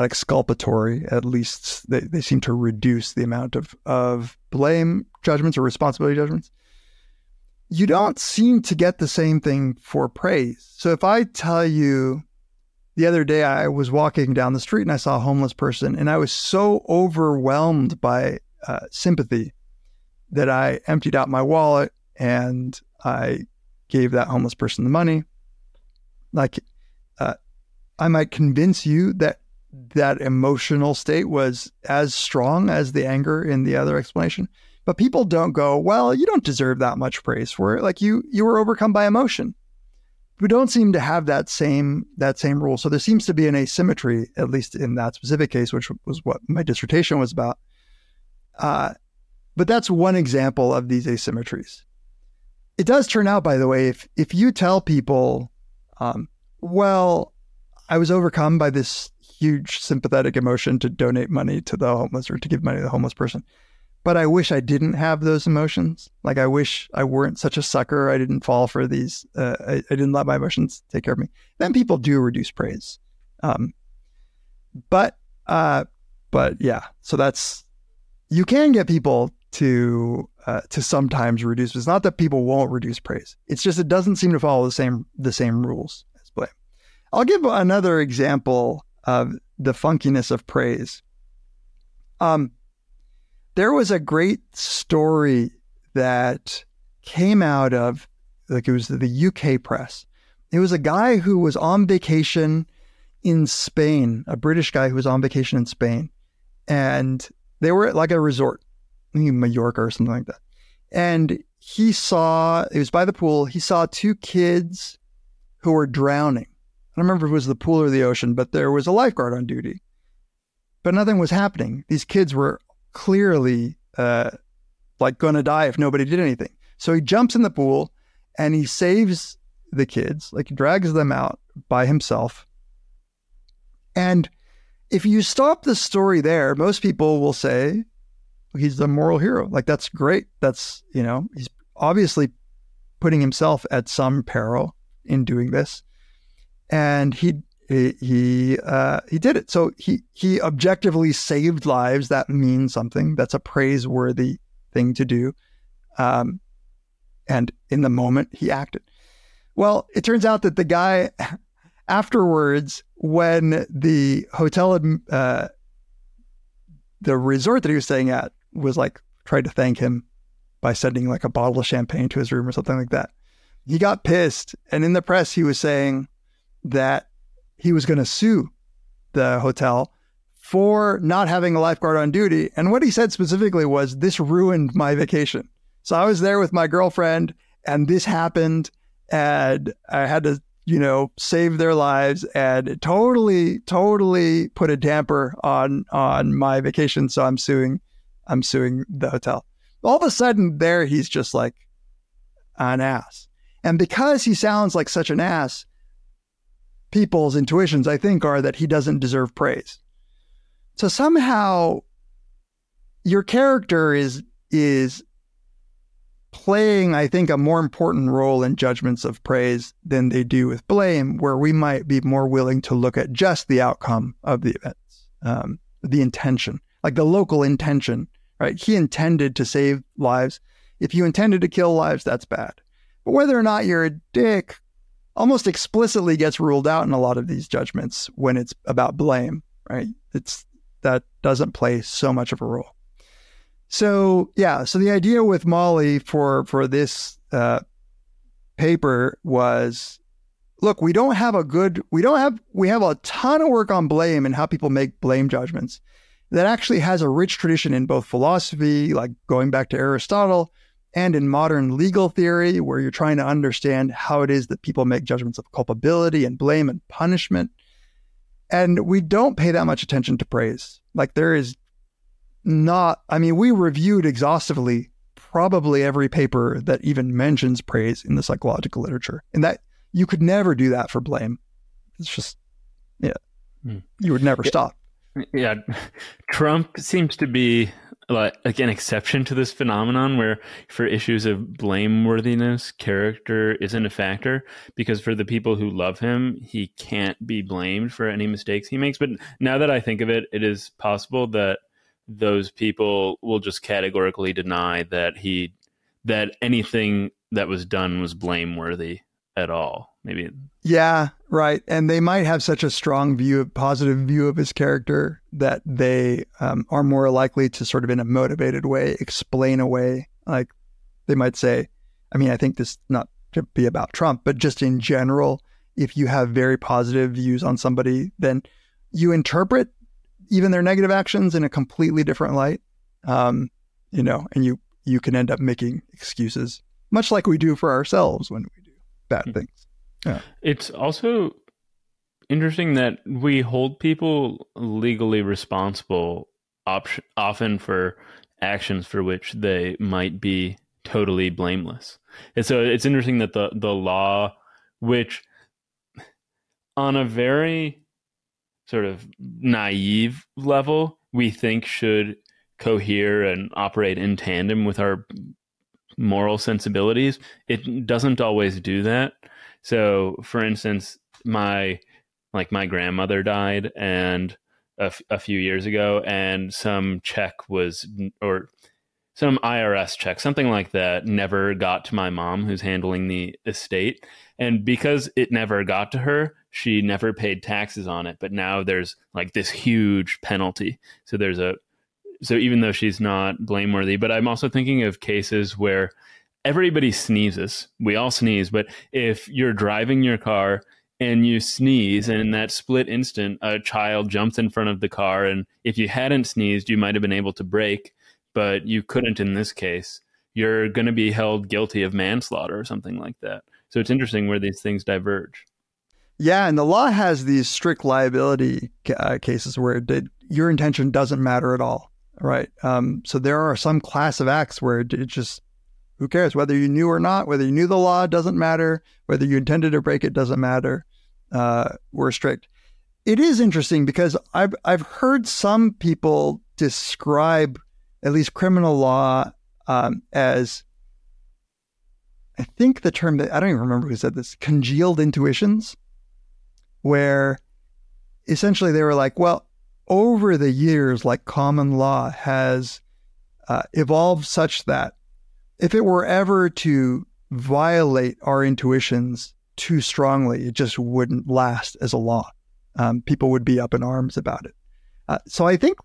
exculpatory. At least they seem to reduce the amount of blame judgments or responsibility judgments. You don't seem to get the same thing for praise. So if I tell you, the other day I was walking down the street and I saw a homeless person, and I was so overwhelmed by sympathy that I emptied out my wallet and I gave that homeless person the money. Like, I might convince you that that emotional state was as strong as the anger in the other explanation. But people don't go, well, you don't deserve that much praise for it. Like, you were overcome by emotion. We don't seem to have that same rule. So there seems to be an asymmetry, at least in that specific case, which was what my dissertation was about. But that's one example of these asymmetries. It does turn out, by the way, if you tell people, well, I was overcome by this huge sympathetic emotion to donate money to the homeless, or to give money to the homeless person, but I wish I didn't have those emotions. Like, I wish I weren't such a sucker. I didn't fall for these. I didn't let my emotions take care of me. Then people do reduce praise. But yeah, so that's, you can get people to sometimes reduce. It's not that people won't reduce praise. It's just, it doesn't seem to follow the same rules as blame. I'll give another example of the funkiness of praise. There was a great story that came out of, like, it was the UK press. It was a guy who was on vacation in Spain, a British guy who was on vacation in Spain. And they were at, like, a resort, Mallorca or something like that. And it was by the pool, he saw two kids who were drowning. I don't remember if it was the pool or the ocean, but there was a lifeguard on duty. But nothing was happening. These kids were clearly like gonna die if nobody did anything. So he jumps in the pool and he saves the kids, like, drags them out by himself. And If you stop the story there, most people will say, well, he's the moral hero. Like, that's great. That's, you know, he's obviously putting himself at some peril in doing this. And he did it. So he objectively saved lives. That means something. That's a praiseworthy thing to do. And in the moment, he acted. Well, it turns out that the guy afterwards, when the hotel, the resort that he was staying at was like, tried to thank him by sending like a bottle of champagne to his room or something like that. He got pissed. And in the press, he was saying that he was going to sue the hotel for not having a lifeguard on duty. And what he said specifically was, this ruined my vacation. So I was there with my girlfriend and this happened and I had to, you know, save their lives, and it totally put a damper on my vacation. So I'm suing the hotel. All of a sudden there, he's just like an ass. And because he sounds like such an ass, people's intuitions, I think, are that he doesn't deserve praise. So somehow your character is playing, I think, a more important role in judgments of praise than they do with blame, where we might be more willing to look at just the outcome of the events, the intention, like the local intention, right? He intended to save lives. If you intended to kill lives, that's bad. But whether or not you're a dick almost explicitly gets ruled out in a lot of these judgments when it's about blame, right? That doesn't play so much of a role. So, yeah, so the idea with Molly for this paper was, look, we have a ton of work on blame and how people make blame judgments. That actually has a rich tradition in both philosophy, like going back to Aristotle, and in modern legal theory, where you're trying to understand how it is that people make judgments of culpability and blame and punishment. And we don't pay that much attention to praise. Like, there is we reviewed exhaustively probably every paper that even mentions praise in the psychological literature, and that you could never do that for blame. It's just, yeah, you would never stop. Yeah. Trump seems to be like an exception to this phenomenon where for issues of blameworthiness, character isn't a factor, because for the people who love him, he can't be blamed for any mistakes he makes. But now that I think of it, it is possible that those people will just categorically deny that that anything that was done was blameworthy at all. Maybe. Yeah, right. And they might have such a strong positive view of his character that they are more likely to sort of in a motivated way explain away. Like, they might say, I mean, I think this not to be about Trump, but just in general, if you have very positive views on somebody, then you interpret even their negative actions in a completely different light, and you can end up making excuses, much like we do for ourselves when we do bad things. Yeah. It's also interesting that we hold people legally responsible often for actions for which they might be totally blameless. And so it's interesting that the law, which on a very sort of naive level, we think should cohere and operate in tandem with our moral sensibilities, it doesn't always do that. So, for instance, my grandmother died and a few years ago, and some IRS check, something like that, never got to my mom, who's handling the estate. And because it never got to her, she never paid taxes on it. But now there's like this huge penalty. So so even though she's not blameworthy, but I'm also thinking of cases where everybody sneezes. We all sneeze. But if you're driving your car and you sneeze, and in that split instant, a child jumps in front of the car, and if you hadn't sneezed, you might have been able to brake, but you couldn't in this case, you're going to be held guilty of manslaughter or something like that. So it's interesting where these things diverge. Yeah, and the law has these strict liability cases where your intention doesn't matter at all, right? So there are some class of acts where it just, who cares? Whether you knew or not, whether you knew the law doesn't matter, whether you intended to break it doesn't matter. We're strict. It is interesting because I've heard some people describe at least criminal law as, I think the term that, I don't even remember who said this, congealed intuitions, where essentially they were like, well, over the years, like common law has evolved such that if it were ever to violate our intuitions too strongly, it just wouldn't last as a law. People would be up in arms about it. So I think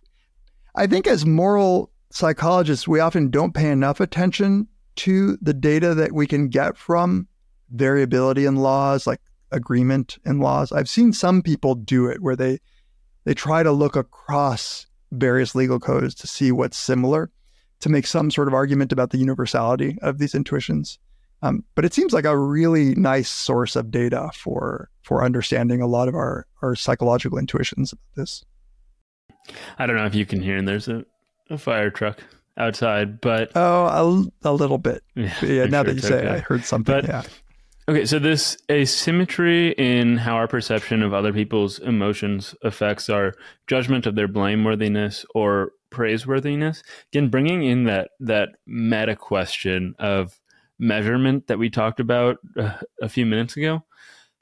as moral psychologists, we often don't pay enough attention to the data that we can get from variability in laws, like agreement in laws. I've seen some people do it where they try to look across various legal codes to see what's similar, to make some sort of argument about the universality of these intuitions. But it seems like a really nice source of data for understanding a lot of our psychological intuitions about this. I don't know if you can hear, and there's a fire truck outside, but... Oh, a little bit. Yeah, yeah, now that you say it, I heard something, but, yeah. Okay, so this asymmetry in how our perception of other people's emotions affects our judgment of their blameworthiness or praiseworthiness. Again, bringing in that meta question of measurement that we talked about a few minutes ago.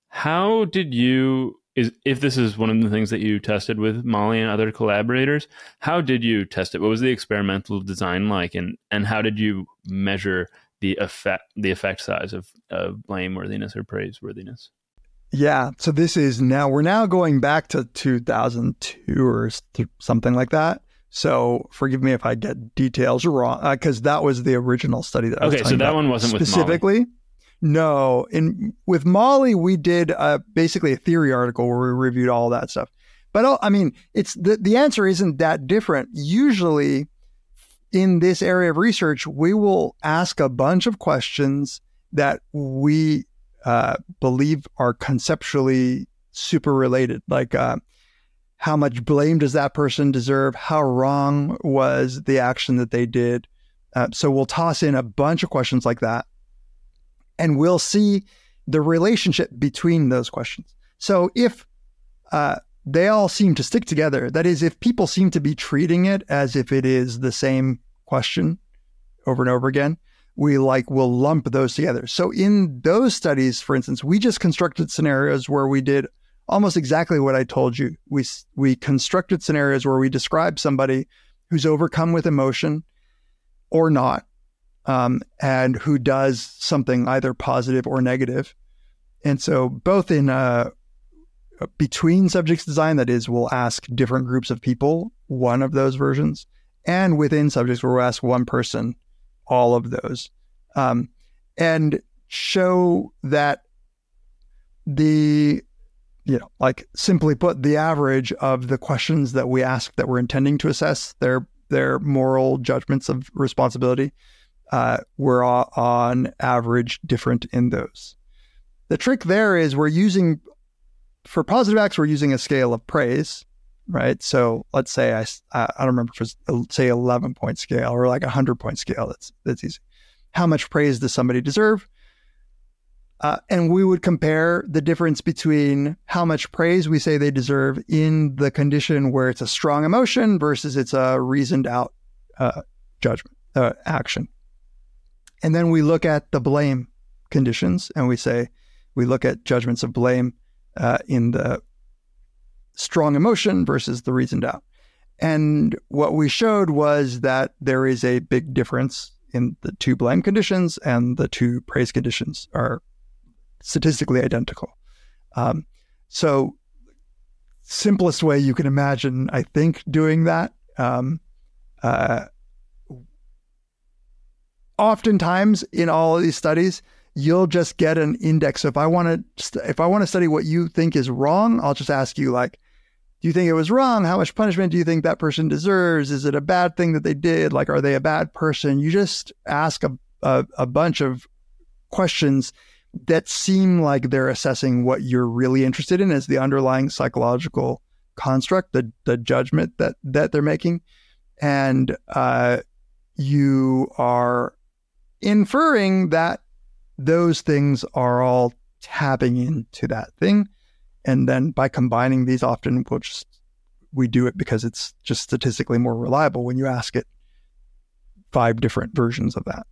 How did you, if this is one of the things that you tested with Molly and other collaborators, how did you test it? What was the experimental design like, and how did you measure the effect size of blameworthiness or praiseworthiness? Yeah. So this is we're now going back to 2002 or something like that. So forgive me if I get details wrong, because that was the original study that I was talking about. Okay, so that one wasn't with Molly. Specifically? No. With Molly, we did basically a theory article where we reviewed all that stuff. But I mean, it's the answer isn't that different. Usually, in this area of research, we will ask a bunch of questions that we believe are conceptually super related, like how much blame does that person deserve? How wrong was the action that they did? So we'll toss in a bunch of questions like that, and we'll see the relationship between those questions. So if they all seem to stick together, that is, if people seem to be treating it as if it is the same question over and over again, we'll lump those together. So in those studies, for instance, we just constructed scenarios where we did almost exactly what I told you. We constructed scenarios where we describe somebody who's overcome with emotion or not, and who does something either positive or negative. And so both in between subjects design, that is, we'll ask different groups of people one of those versions, and within subjects where we'll ask one person all of those, and show that the... simply put, the average of the questions that we ask that we're intending to assess their moral judgments of responsibility were on average different in those. The trick there is for positive acts, we're using a scale of praise, right? So let's say, I don't remember, say 11-point scale or like 100-point scale. That's easy. How much praise does somebody deserve? And we would compare the difference between how much praise we say they deserve in the condition where it's a strong emotion versus it's a reasoned out judgment, action. And then we look at the blame conditions, and we look at judgments of blame in the strong emotion versus the reasoned out. And what we showed was that there is a big difference in the two blame conditions, and the two praise conditions are statistically identical. So simplest way you can imagine, I think, doing that. Oftentimes in all of these studies, you'll just get an index. So if I want to study what you think is wrong, I'll just ask you, like, do you think it was wrong? How much punishment do you think that person deserves? Is it a bad thing that they did? Like, are they a bad person? You just ask a bunch of questions that seem like they're assessing what you're really interested in as the underlying psychological construct, the judgment that they're making. And you are inferring that those things are all tapping into that thing. And then by combining these, often we'll just, we do it because it's just statistically more reliable when you ask it 5 different versions of that.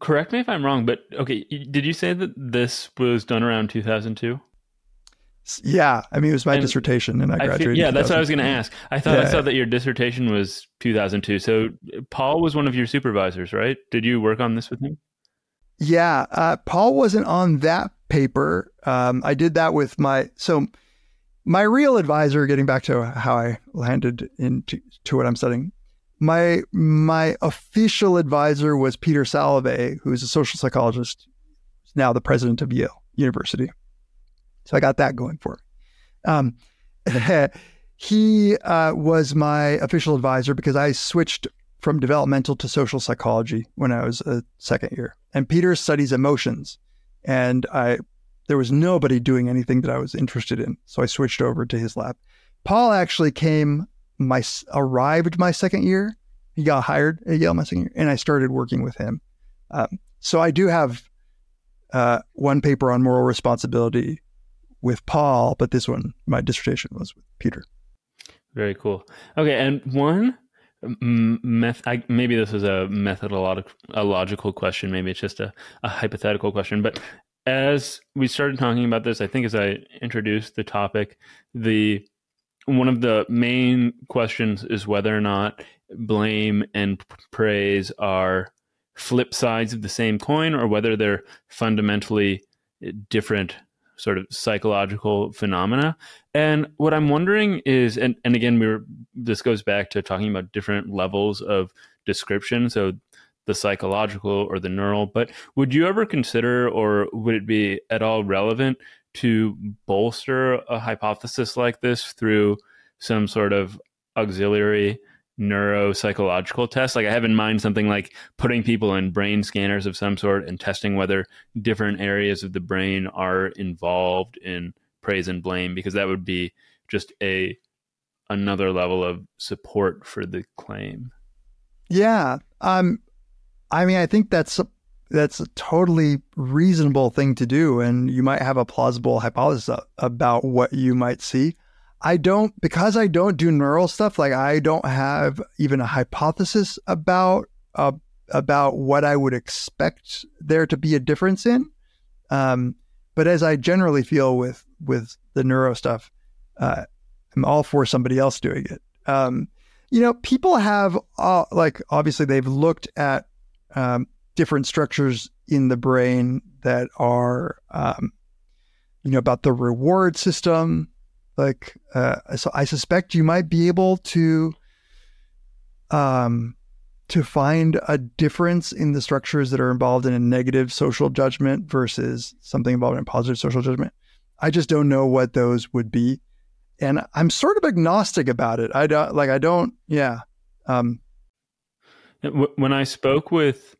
Correct me if I'm wrong, but okay, did you say that this was done around 2002? Yeah, I mean, it was my dissertation, and I graduated. Yeah, that's what I was going to ask. I saw that your dissertation was 2002. So Paul was one of your supervisors, right? Did you work on this with him? Yeah, Paul wasn't on that paper. I did that with my real advisor. Getting back to how I landed into what I'm studying, my official advisor was Peter Salovey, who is a social psychologist, now the president of Yale University. So I got that going for me. He was my official advisor because I switched from developmental to social psychology when I was a second year. And Peter studies emotions. And there was nobody doing anything that I was interested in. So I switched over to his lab. Paul actually arrived my second year. He got hired at Yale my second year. And I started working with him. So I do have one paper on moral responsibility with Paul, but this one, my dissertation, was with Peter. Very cool. Okay, and one, maybe this is a methodological question, maybe it's just a hypothetical question, but as we started talking about this, I think as I introduced the topic, one of the main questions is whether or not blame and praise are flip sides of the same coin, or whether they're fundamentally different sort of psychological phenomena. And what I'm wondering is, and again, this goes back to talking about different levels of description, so the psychological or the neural, but would you ever consider, or would it be at all relevant to bolster a hypothesis like this through some sort of auxiliary neuropsychological tests? Like I have in mind something like putting people in brain scanners of some sort and testing whether different areas of the brain are involved in praise and blame, because that would be just another level of support for the claim. Yeah. I mean, I think that's a totally reasonable thing to do. And you might have a plausible hypothesis about what you might see. Because I don't do neural stuff, like I don't have even a hypothesis about what I would expect there to be a difference in. But as I generally feel with the neuro stuff, I'm all for somebody else doing it. You know, people have, obviously they've looked at different structures in the brain that are, about the reward system. So I suspect you might be able to find a difference in the structures that are involved in a negative social judgment versus something involved in a positive social judgment. I just don't know what those would be. And I'm sort of agnostic about it. When I spoke with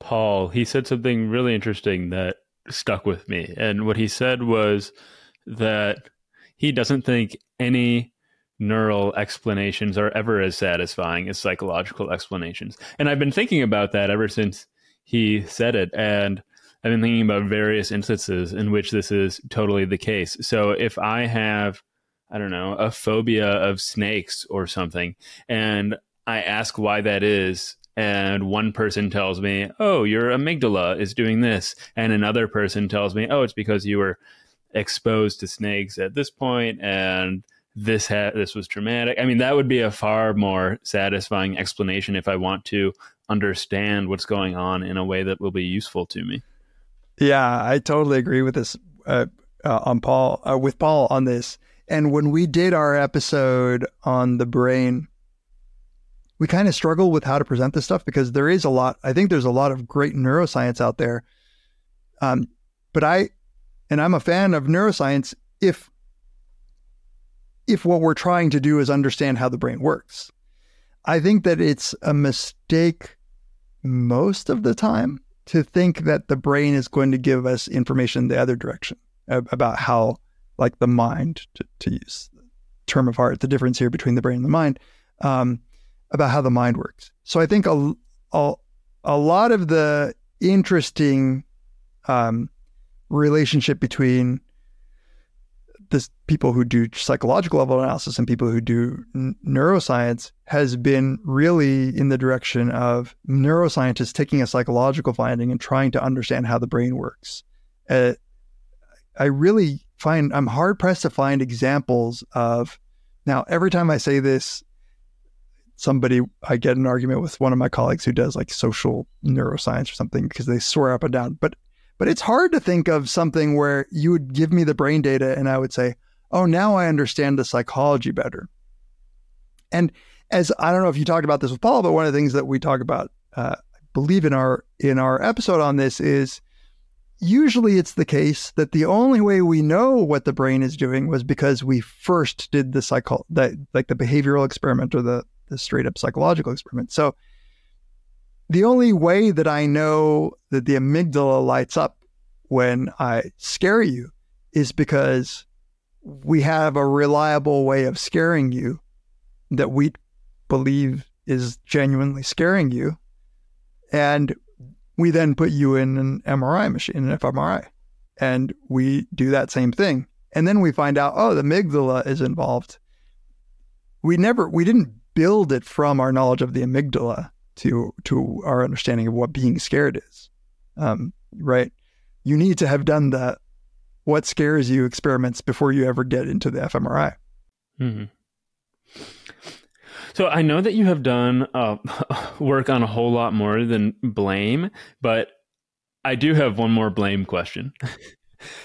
Paul, he said something really interesting that stuck with me. And what he said was that he doesn't think any neural explanations are ever as satisfying as psychological explanations. And I've been thinking about that ever since he said it. And I've been thinking about various instances in which this is totally the case. So if I have, I don't know, a phobia of snakes or something, and I ask why that is, and one person tells me, oh, your amygdala is doing this. And another person tells me, oh, it's because you were exposed to snakes at this point, and this was traumatic. I mean, that would be a far more satisfying explanation if I want to understand what's going on in a way that will be useful to me. Yeah, I totally agree with this with Paul on this. And when we did our episode on the brain, we kind of struggle with how to present this stuff because there is a lot. I think there's a lot of great neuroscience out there, but I'm a fan of neuroscience if what we're trying to do is understand how the brain works. I think that it's a mistake most of the time to think that the brain is going to give us information the other direction about how, like the mind, to use the term of art, the difference here between the brain and the mind, about how the mind works. So I think a lot of the interesting relationship between this people who do psychological level analysis and people who do neuroscience has been really in the direction of neuroscientists taking a psychological finding and trying to understand how the brain works. I really find I'm hard pressed to find examples of, now every time I say this, somebody, I get an argument with one of my colleagues who does like social neuroscience or something because they swear up and down, but it's hard to think of something where you would give me the brain data and I would say, oh, now I understand the psychology better. And as I don't know if you talked about this with Paul, but one of the things that we talk about, I believe in our episode on this is usually it's the case that the only way we know what the brain is doing was because we first did the like the behavioral experiment or the straight up psychological experiment. So the only way that I know that the amygdala lights up when I scare you is because we have a reliable way of scaring you that we believe is genuinely scaring you. And we then put you in an MRI machine, an fMRI, and we do that same thing. And then we find out, oh, the amygdala is involved. We didn't build it from our knowledge of the amygdala to our understanding of what being scared is, right? You need to have done the what scares you experiments before you ever get into the fMRI. Mm-hmm. So I know that you have done work on a whole lot more than blame, but I do have one more blame question.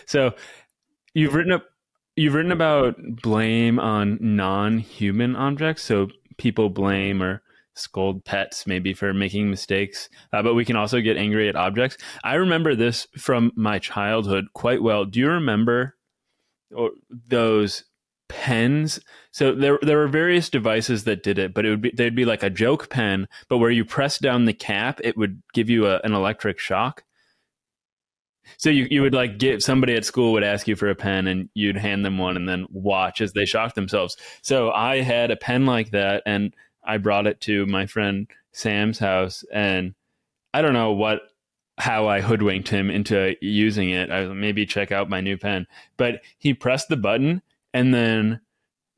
So you've written about blame on non-human objects. So people blame or scold pets maybe for making mistakes, but we can also get angry at objects. I remember this from my childhood quite well. Do you remember those pens? So there were various devices that did it, but they'd be like a joke pen, but where you press down the cap, it would give you an electric shock. So you would like get somebody at school would ask you for a pen and you'd hand them one and then watch as they shocked themselves. So I had a pen like that and I brought it to my friend Sam's house and I don't know how I hoodwinked him into using it. I was like, maybe check out my new pen, but he pressed the button and then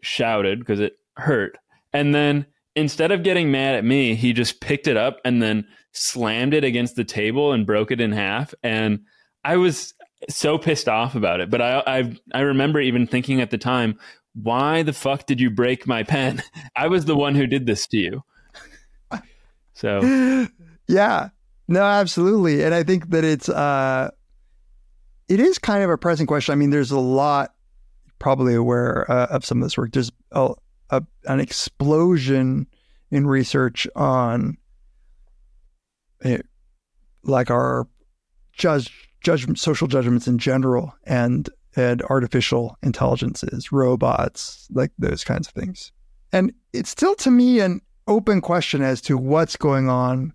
shouted because it hurt. And then instead of getting mad at me, he just picked it up and then slammed it against the table and broke it in half. And I was so pissed off about it. But I remember even thinking at the time, why the fuck did you break my pen? I was the one who did this to you. So, yeah, no, absolutely. And I think that it is kind of a present question. I mean, there's a lot, probably aware of some of this work. There's an explosion in research on it, like our judgment, social judgments in general and artificial intelligences, robots, like those kinds of things. And it's still to me an open question as to what's going on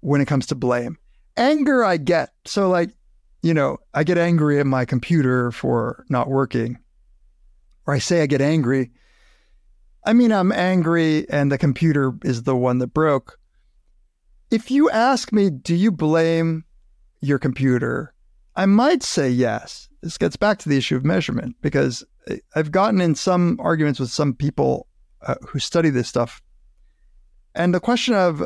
when it comes to blame. Anger I get. So like, you know, I get angry at my computer for not working. Or I say I get angry. I mean, I'm angry and the computer is the one that broke. If you ask me, do you blame your computer? I might say yes. This gets back to the issue of measurement because I've gotten in some arguments with some people who study this stuff. And the question of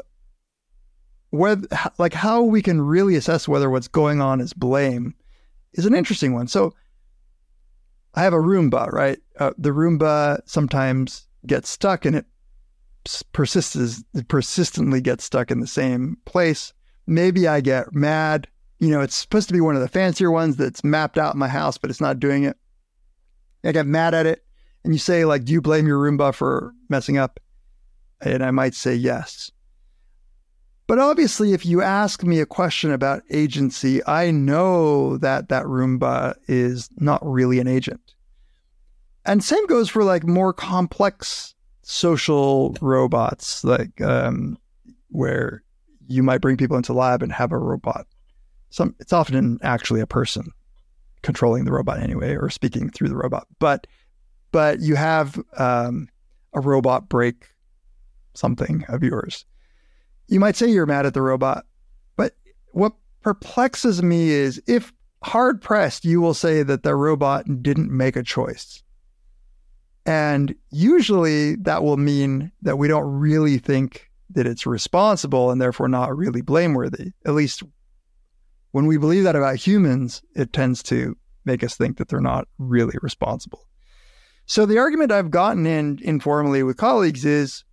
whether, like how we can really assess whether what's going on is blame is an interesting one. So I have a Roomba, right? The Roomba sometimes gets stuck and it persistently gets stuck in the same place. Maybe I get mad. You know, it's supposed to be one of the fancier ones that's mapped out in my house, but it's not doing it. I get mad at it. And you say, like, do you blame your Roomba for messing up? And I might say yes. But obviously, if you ask me a question about agency, I know that Roomba is not really an agent. And same goes for like more complex social robots, like where you might bring people into lab and have a robot. It's often actually a person controlling the robot anyway, or speaking through the robot. But you have a robot break something of yours. You might say you're mad at the robot, but what perplexes me is if hard pressed, you will say that the robot didn't make a choice. And usually that will mean that we don't really think that it's responsible and therefore not really blameworthy. At least when we believe that about humans, it tends to make us think that they're not really responsible. So the argument I've gotten in informally with colleagues is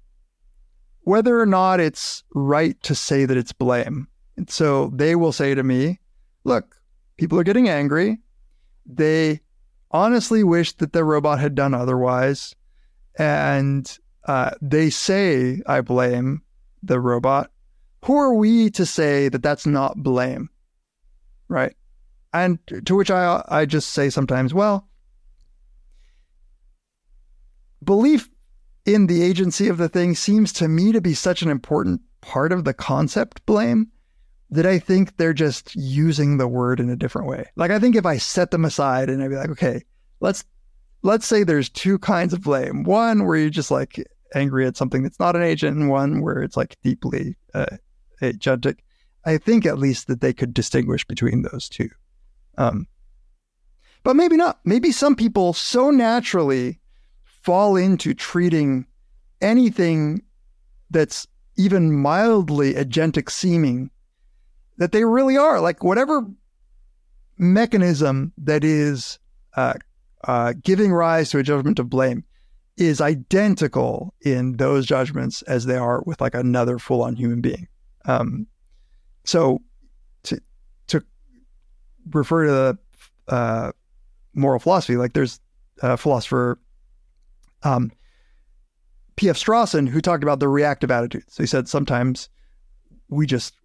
whether or not it's right to say that it's blame. And so they will say to me, look, people are getting angry. They honestly wish that the robot had done otherwise. And they say, I blame the robot. Who are we to say that that's not blame? Right? And to which I just say sometimes, well, belief in the agency of the thing seems to me to be such an important part of the concept blame that I think they're just using the word in a different way. Like, I think if I set them aside and I'd be like, okay, let's say there's two kinds of blame. One where you're just like angry at something that's not an agent, and one where it's like deeply agentic. I think at least that they could distinguish between those two. But maybe not. Maybe some people so naturally fall into treating anything that's even mildly agentic seeming that they really are. Like, whatever mechanism that is giving rise to a judgment of blame is identical in those judgments as they are with like another full-on human being. So to refer to the moral philosophy, like there's a philosopher, P.F. Strawson, who talked about the reactive attitude. So he said, sometimes we just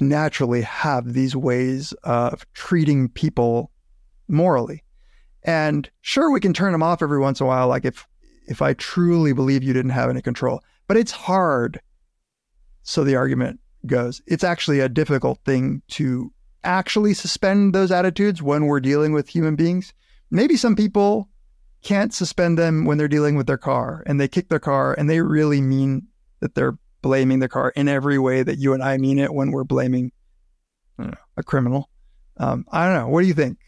naturally have these ways of treating people morally. And sure, we can turn them off every once in a while, like if I truly believe you didn't have any control, but it's hard. So the argument goes, it's actually a difficult thing to actually suspend those attitudes when we're dealing with human beings. Maybe some people can't suspend them when they're dealing with their car, and they kick their car, and they really mean that they're blaming their car in every way that you and I mean it when we're blaming a criminal. I don't know. What do you think?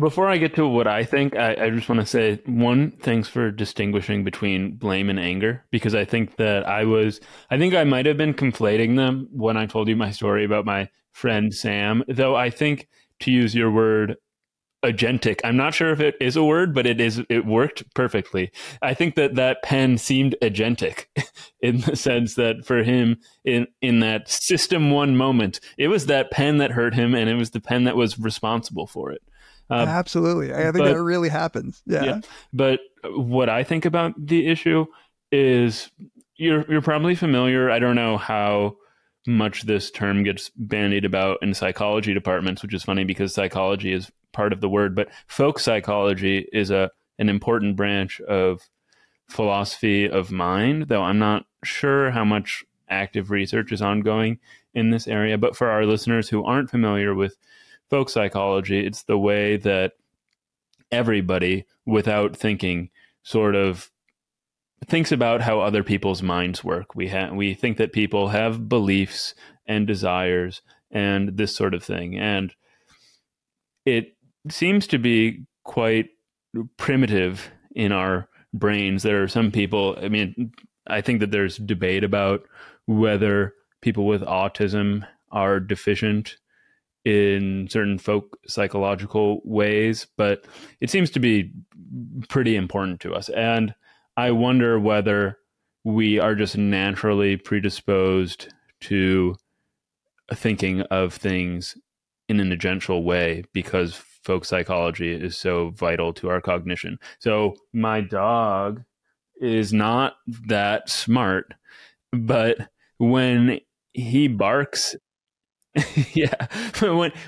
Before I get to what I think, I just want to say one, thanks for distinguishing between blame and anger, because I think that I might have been conflating them when I told you my story about my friend Sam, though I think, to use your word, agentic, I'm not sure if it is a word, but it worked perfectly. I think that pen seemed agentic in the sense that for him in that system one moment, it was that pen that hurt him, and it was the pen that was responsible for it. Absolutely. I think that really happens. Yeah. But what I think about the issue is you're probably familiar. I don't know how much this term gets bandied about in psychology departments, which is funny because psychology is part of the word, but folk psychology is an important branch of philosophy of mind, though I'm not sure how much active research is ongoing in this area. But for our listeners who aren't familiar with folk psychology, it's the way that everybody, without thinking, sort of thinks about how other people's minds work. We think that people have beliefs and desires and this sort of thing. And it seems to be quite primitive in our brains. There are some people, I mean, I think that there's debate about whether people with autism are deficient in certain folk psychological ways, but it seems to be pretty important to us. And I wonder whether we are just naturally predisposed to thinking of things in an agential way because folk psychology is so vital to our cognition. So my dog is not that smart, but when he barks, yeah,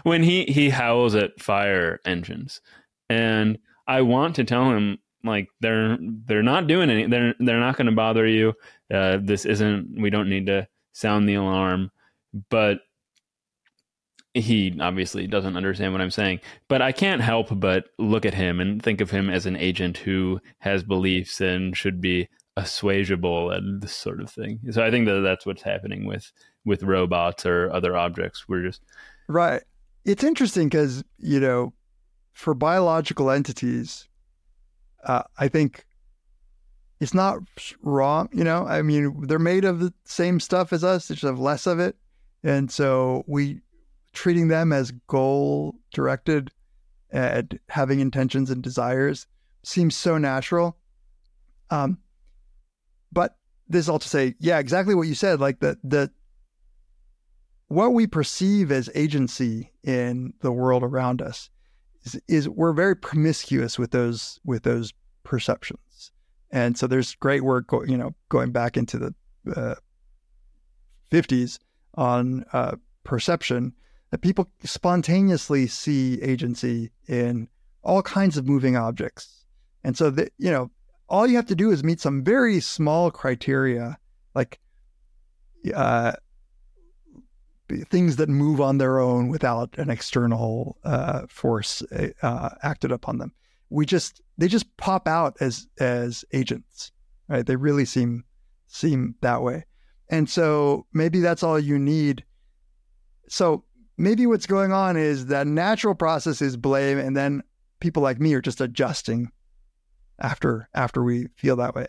when he howls at fire engines, and I want to tell him, like, they're not doing any, they're not going to bother you. We don't need to sound the alarm, but he obviously doesn't understand what I'm saying. But I can't help but look at him and think of him as an agent who has beliefs and should be assuageable and this sort of thing. So I think that's what's happening with robots or other objects. We're just right. It's interesting because, you know, for biological entities, I think it's not wrong. You know, I mean, they're made of the same stuff as us. They just have less of it. And so we treating them as goal directed and having intentions and desires seems so natural. But this is all to say, yeah, exactly what you said, like the what we perceive as agency in the world around us is we're very promiscuous with those perceptions. And so there's great work, you know, going back into the 50s on perception, that people spontaneously see agency in all kinds of moving objects. And so, you know, all you have to do is meet some very small criteria, like things that move on their own without an external force acted upon them. They just pop out as agents, right? They really seem that way. And so maybe that's all you need. So maybe what's going on is that natural process is blame, and then people like me are just adjusting after we feel that way.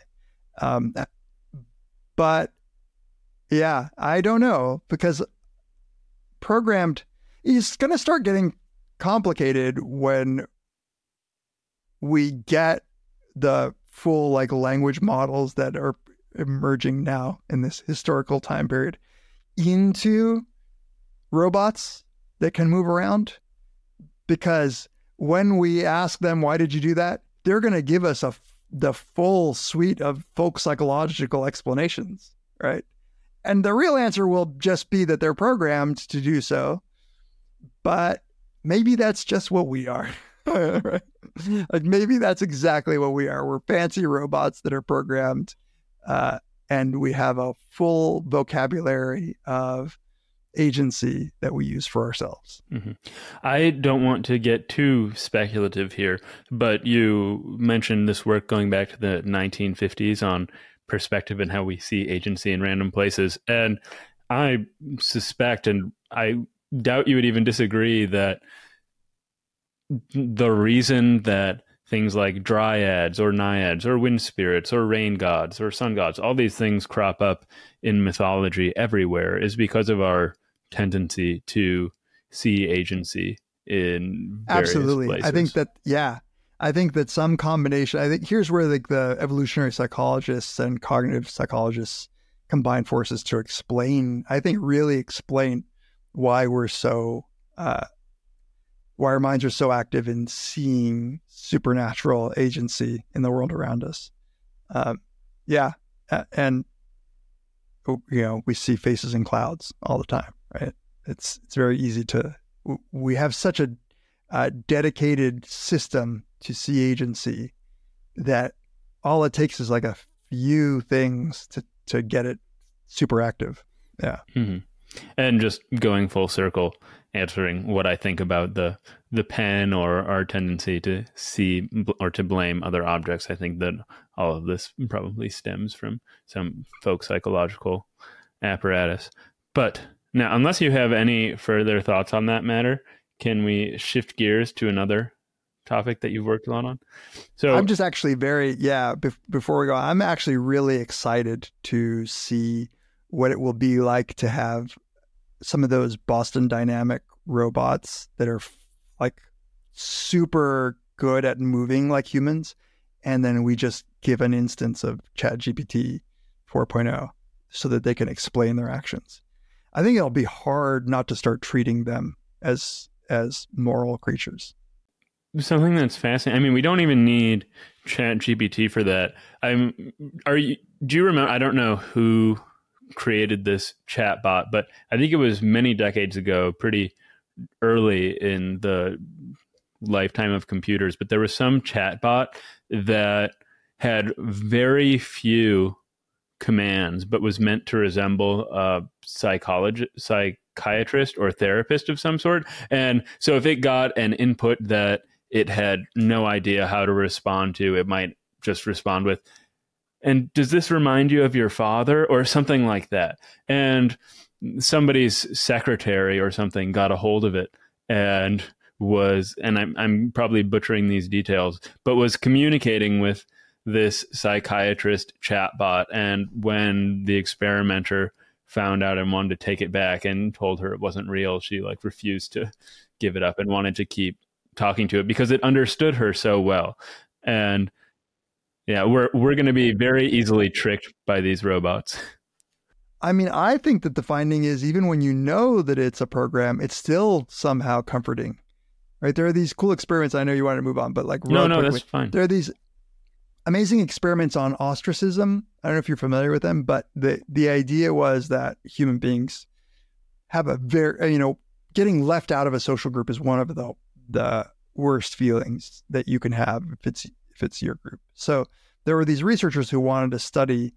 But yeah, I don't know, because programmed is going to start getting complicated when we get the full like language models that are emerging now in this historical time period into robots that can move around. Because when we ask them, why did you do that? They're going to give us the full suite of folk psychological explanations, right? And the real answer will just be that they're programmed to do so. But maybe that's just what we are. Right? Like maybe that's exactly what we are. We're fancy robots that are programmed, and we have a full vocabulary of agency that we use for ourselves. Mm-hmm. I don't want to get too speculative here, but you mentioned this work going back to the 1950s on perspective and how we see agency in random places. And I suspect, and I doubt you would even disagree, that the reason that things like dryads or naiads or wind spirits or rain gods or sun gods, all these things crop up in mythology everywhere, is because of our tendency to see agency in various Absolutely. Places. I think that, yeah, I think that some combination, I think here's where like the evolutionary psychologists and cognitive psychologists combine forces to explain, I think really explain why we're so, why our minds are so active in seeing supernatural agency in the world around us. Yeah. And, you know, we see faces in clouds all the time, right? It's very easy to, we have such a dedicated system to see agency that all it takes is like a few things to get it super active. Yeah. Mm-hmm. And just going full circle, answering what I think about the pen or our tendency to see or to blame other objects, I think that all of this probably stems from some folk psychological apparatus. But now, unless you have any further thoughts on that matter, can we shift gears to another topic that you've worked a lot on? So I'm just actually before we go, I'm actually really excited to see what it will be like to have some of those Boston Dynamic robots that are like super good at moving like humans. And then we just give an instance of ChatGPT 4.0 so that they can explain their actions. I think it'll be hard not to start treating them as moral creatures. Something that's fascinating. I mean, we don't even need ChatGPT for that. Do you remember, I don't know who created this chatbot, but I think it was many decades ago, pretty early in the lifetime of computers, but there was some chatbot that had very few commands, but was meant to resemble a psychiatrist or therapist of some sort. And so if it got an input that it had no idea how to respond to, it might just respond with, "And does this remind you of your father?" or something like that. And somebody's secretary or something got a hold of it and was, and I'm probably butchering these details, but was communicating with this psychiatrist chatbot. And when the experimenter found out and wanted to take it back and told her it wasn't real, she like refused to give it up and wanted to keep talking to it because it understood her so well. And yeah, we're going to be very easily tricked by these robots. I mean, I think that the finding is even when you know that it's a program, it's still somehow comforting, right? There are these cool experiments. I know you want to move on, but like, no, quickly, that's fine. There are these amazing experiments on ostracism. I don't know if you're familiar with them, but the idea was that human beings have a very, you know, getting left out of a social group is one of the worst feelings that you can have if it's your group. So there were these researchers who wanted to study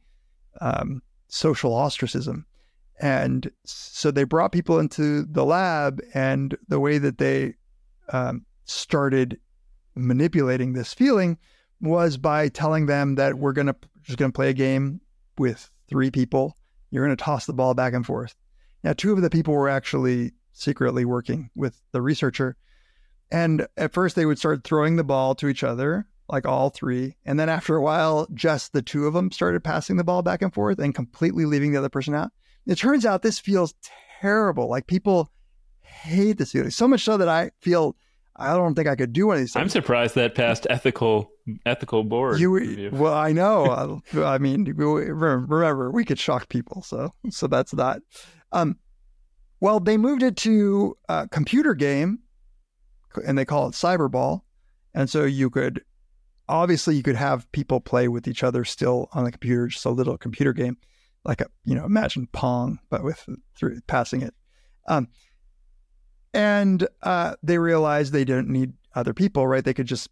social ostracism. And so they brought people into the lab, and the way that they started manipulating this feeling was by telling them that we're going to just going to play a game with three people. You're going to toss the ball back and forth. Now, two of the people were actually secretly working with the researcher. And at first they would start throwing the ball to each other, like all three. And then after a while, just the two of them started passing the ball back and forth and completely leaving the other person out. It turns out this feels terrible. Like, people hate this feeling so much so that I feel, I don't think I could do one of these things. I'm surprised that passed ethical board. Well, I know. I mean, remember, we could shock people. So that's that. Well, they moved it to a computer game, and they call it Cyberball. And so you could have people play with each other still on the computer, just a little computer game, like imagine Pong, but through passing it. And they realized they didn't need other people, right? They could just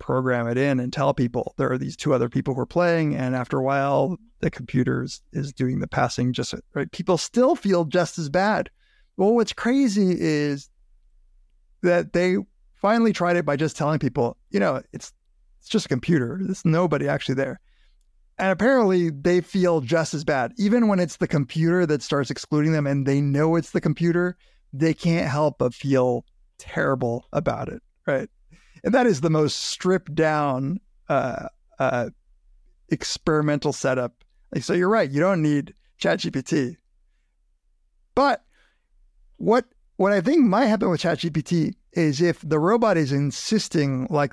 program it in and tell people there are these two other people who are playing. And after a while, the computer is doing the passing, just right. People still feel just as bad. Well, what's crazy is that they finally tried it by just telling people, it's just a computer. There's nobody actually there. And apparently they feel just as bad. Even when it's the computer that starts excluding them and they know it's the computer, they can't help but feel terrible about it, right? And that is the most stripped down experimental setup. Like, so you're right, you don't need ChatGPT. But what I think might happen with ChatGPT is if the robot is insisting, like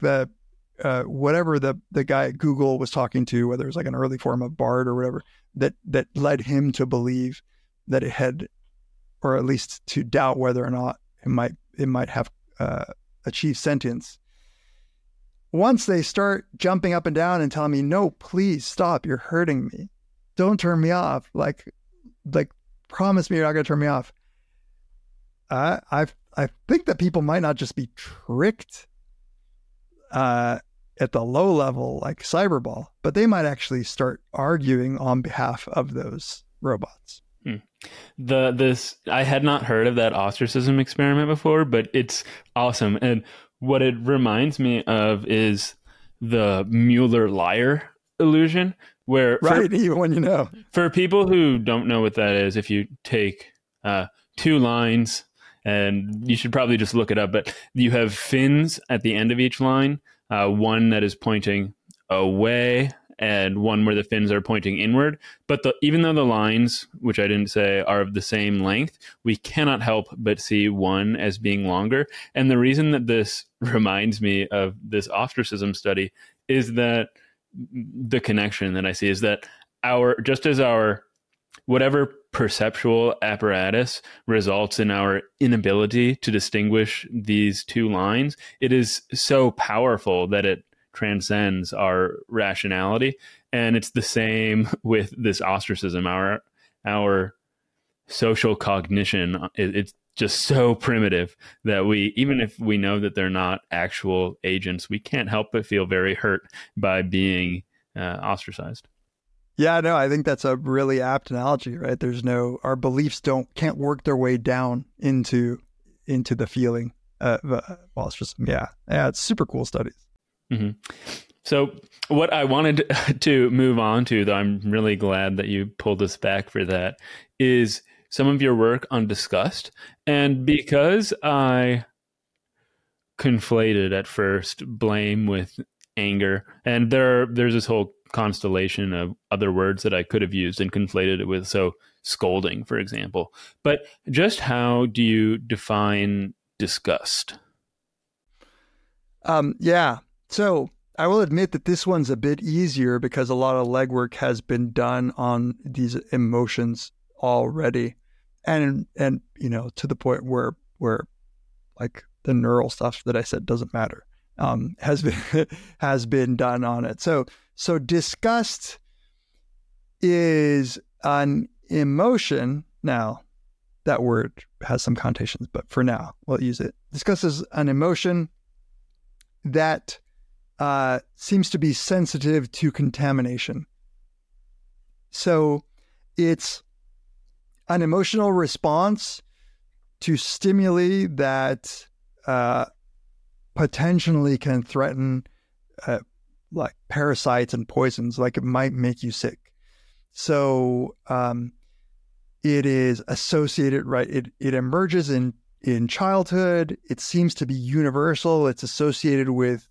whatever the guy at Google was talking to, whether it was like an early form of BARD or whatever, that led him to believe that it had, or at least to doubt whether or not it might have achieved sentience. Once they start jumping up and down and telling me, no, please stop, you're hurting me, don't turn me off, like promise me you're not going to turn me off. I think that people might not just be tricked at the low level, like Cyberball, but they might actually start arguing on behalf of those robots. Hmm. I had not heard of that ostracism experiment before, but it's awesome. And what it reminds me of is the Mueller-Lyer illusion, where even when for people who don't know what that is, if you take two lines, and you should probably just look it up, but you have fins at the end of each line, one that is pointing away and one where the fins are pointing inward. But even though the lines, which I didn't say, are of the same length, we cannot help but see one as being longer. And the reason that this reminds me of this ostracism study is that the connection that I see is that just as our whatever perceptual apparatus results in our inability to distinguish these two lines, it is so powerful that it transcends our rationality. And it's the same with this ostracism. Our social cognition, it's just so primitive that even if we know that they're not actual agents, we can't help but feel very hurt by being ostracized. Yeah, no, I think that's a really apt analogy, right? Our beliefs can't work their way down into the feeling of ostracism. Yeah, it's super cool studies. Mm-hmm. So what I wanted to move on to, though I'm really glad that you pulled us back for that, is some of your work on disgust. And because I conflated at first blame with anger. And there's this whole constellation of other words that I could have used and conflated it with. So scolding, for example. But just how do you define disgust? Yeah. So I will admit that this one's a bit easier because a lot of legwork has been done on these emotions already. And you know, to the point where like the neural stuff that I said doesn't matter, has been done on it. So disgust is an emotion. Now, that word has some connotations, but for now, we'll use it. Disgust is an emotion that seems to be sensitive to contamination. So it's an emotional response to stimuli that potentially can threaten like parasites and poisons, like it might make you sick. So it is associated, right? It emerges in childhood. It seems to be universal. It's associated with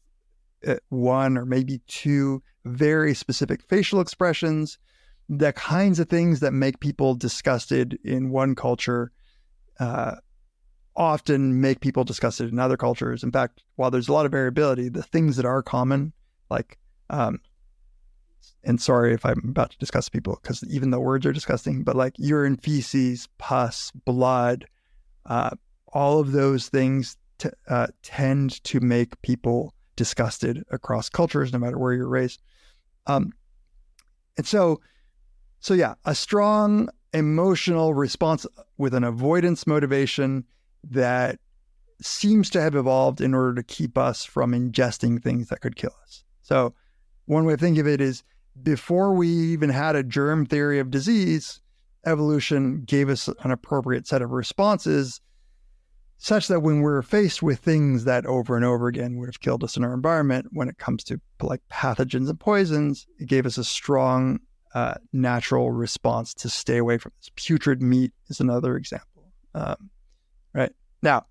one or maybe two very specific facial expressions, the kinds of things that make people disgusted in one culture often make people disgusted in other cultures. In fact, while there's a lot of variability, the things that are common, like, and sorry if I'm about to discuss people because even the words are disgusting, but like urine, feces, pus, blood, all of those things tend to make people disgusted across cultures, no matter where you're raised. And so yeah, a strong emotional response with an avoidance motivation that seems to have evolved in order to keep us from ingesting things that could kill us. So one way to think of it is before we even had a germ theory of disease, evolution gave us an appropriate set of responses such that when we're faced with things that over and over again would have killed us in our environment, when it comes to like pathogens and poisons, it gave us a strong natural response to stay away from this. Putrid meat is another example. Right now,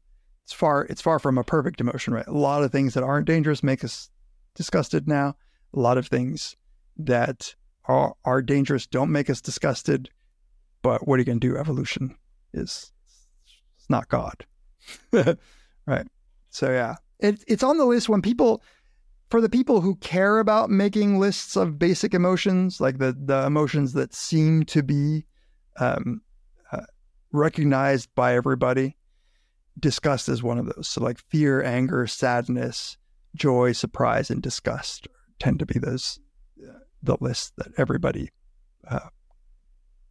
it's far from a perfect emotion, right? A lot of things that aren't dangerous make us disgusted now. A lot of things that are dangerous don't make us disgusted. But what are you going to do? Evolution is, it's not God. Right. So yeah, it's on the list when people, for the people who care about making lists of basic emotions, like the emotions that seem to be recognized by everybody, disgust is one of those. So like fear, anger, sadness, joy, surprise, and disgust tend to be those, the list that everybody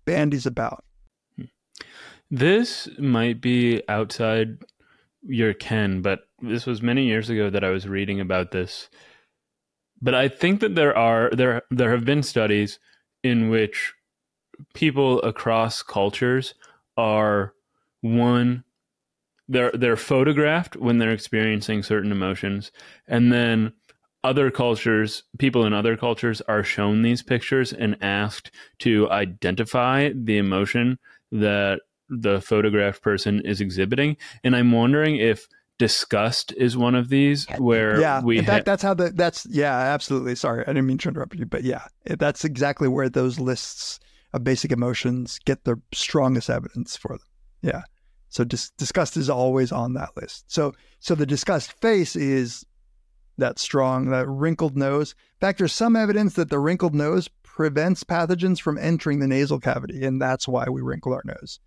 bandies about. This might be outside your ken, but this was many years ago that I was reading about this. But I think that there have been studies in which people across cultures are they're photographed when they're experiencing certain emotions, and then other cultures, people in other cultures are shown these pictures and asked to identify the emotion that the photographed person is exhibiting. And I'm wondering if disgust is one of these where yeah, absolutely. Sorry, I didn't mean to interrupt you, but yeah, that's exactly where those lists of basic emotions get the strongest evidence for them. Yeah. So disgust is always on that list. So the disgust face is that strong, that wrinkled nose. In fact, there's some evidence that the wrinkled nose prevents pathogens from entering the nasal cavity. And that's why we wrinkle our nose.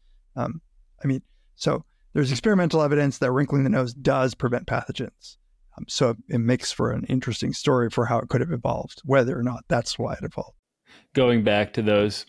So there's experimental evidence that wrinkling the nose does prevent pathogens. So it makes for an interesting story for how it could have evolved, whether or not that's why it evolved. Going back to that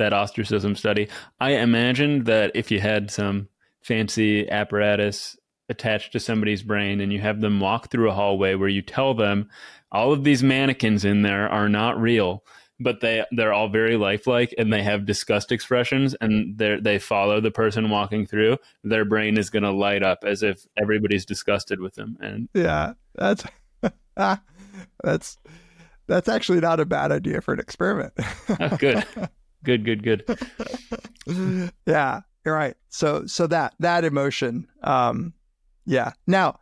ostracism study, I imagined that if you had some fancy apparatus attached to somebody's brain and you have them walk through a hallway where you tell them all of these mannequins in there are not real, but they're all very lifelike and they have disgust expressions and they follow the person walking through, their brain is going to light up as if everybody's disgusted with them. And yeah, that's actually not a bad idea for an experiment. Oh, good. Yeah, you're right. So that emotion, Yeah. Now,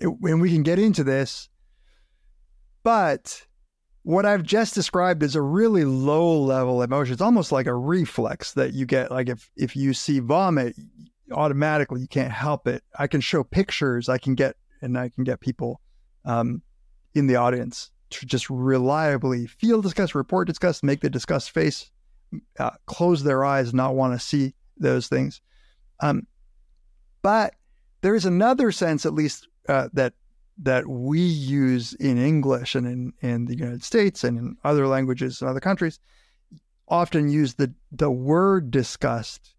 and we can get into this, but what I've just described is a really low level emotion. It's almost like a reflex that you get. Like if you see vomit, automatically you can't help it. I can show pictures. I can get people in the audience to just reliably feel disgust, report disgust, make the disgust face, close their eyes, not want to see those things. But there is another sense, at least that we use in English and in the United States and in other languages and other countries, often use the word disgust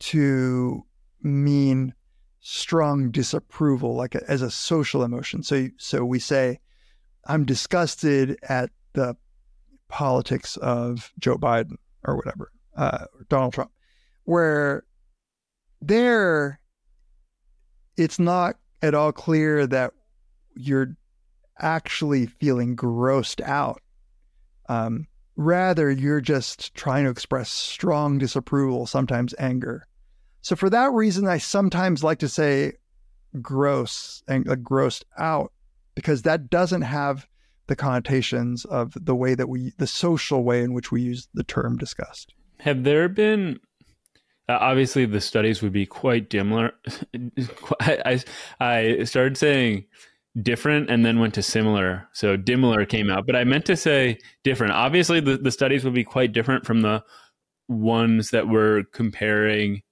to mean strong disapproval, like as a social emotion. So we say, I'm disgusted at the politics of Joe Biden or whatever, Donald Trump, where there it's not at all clear that you're actually feeling grossed out. Rather, you're just trying to express strong disapproval, sometimes anger. So for that reason, I sometimes like to say gross and grossed out, because that doesn't have the connotations of the way that the social way in which we use the term disgust. Have there been... obviously, the studies would be quite similar. I started saying different and then went to similar. So dimler came out, but I meant to say different. Obviously, the studies would be quite different from the ones that were comparing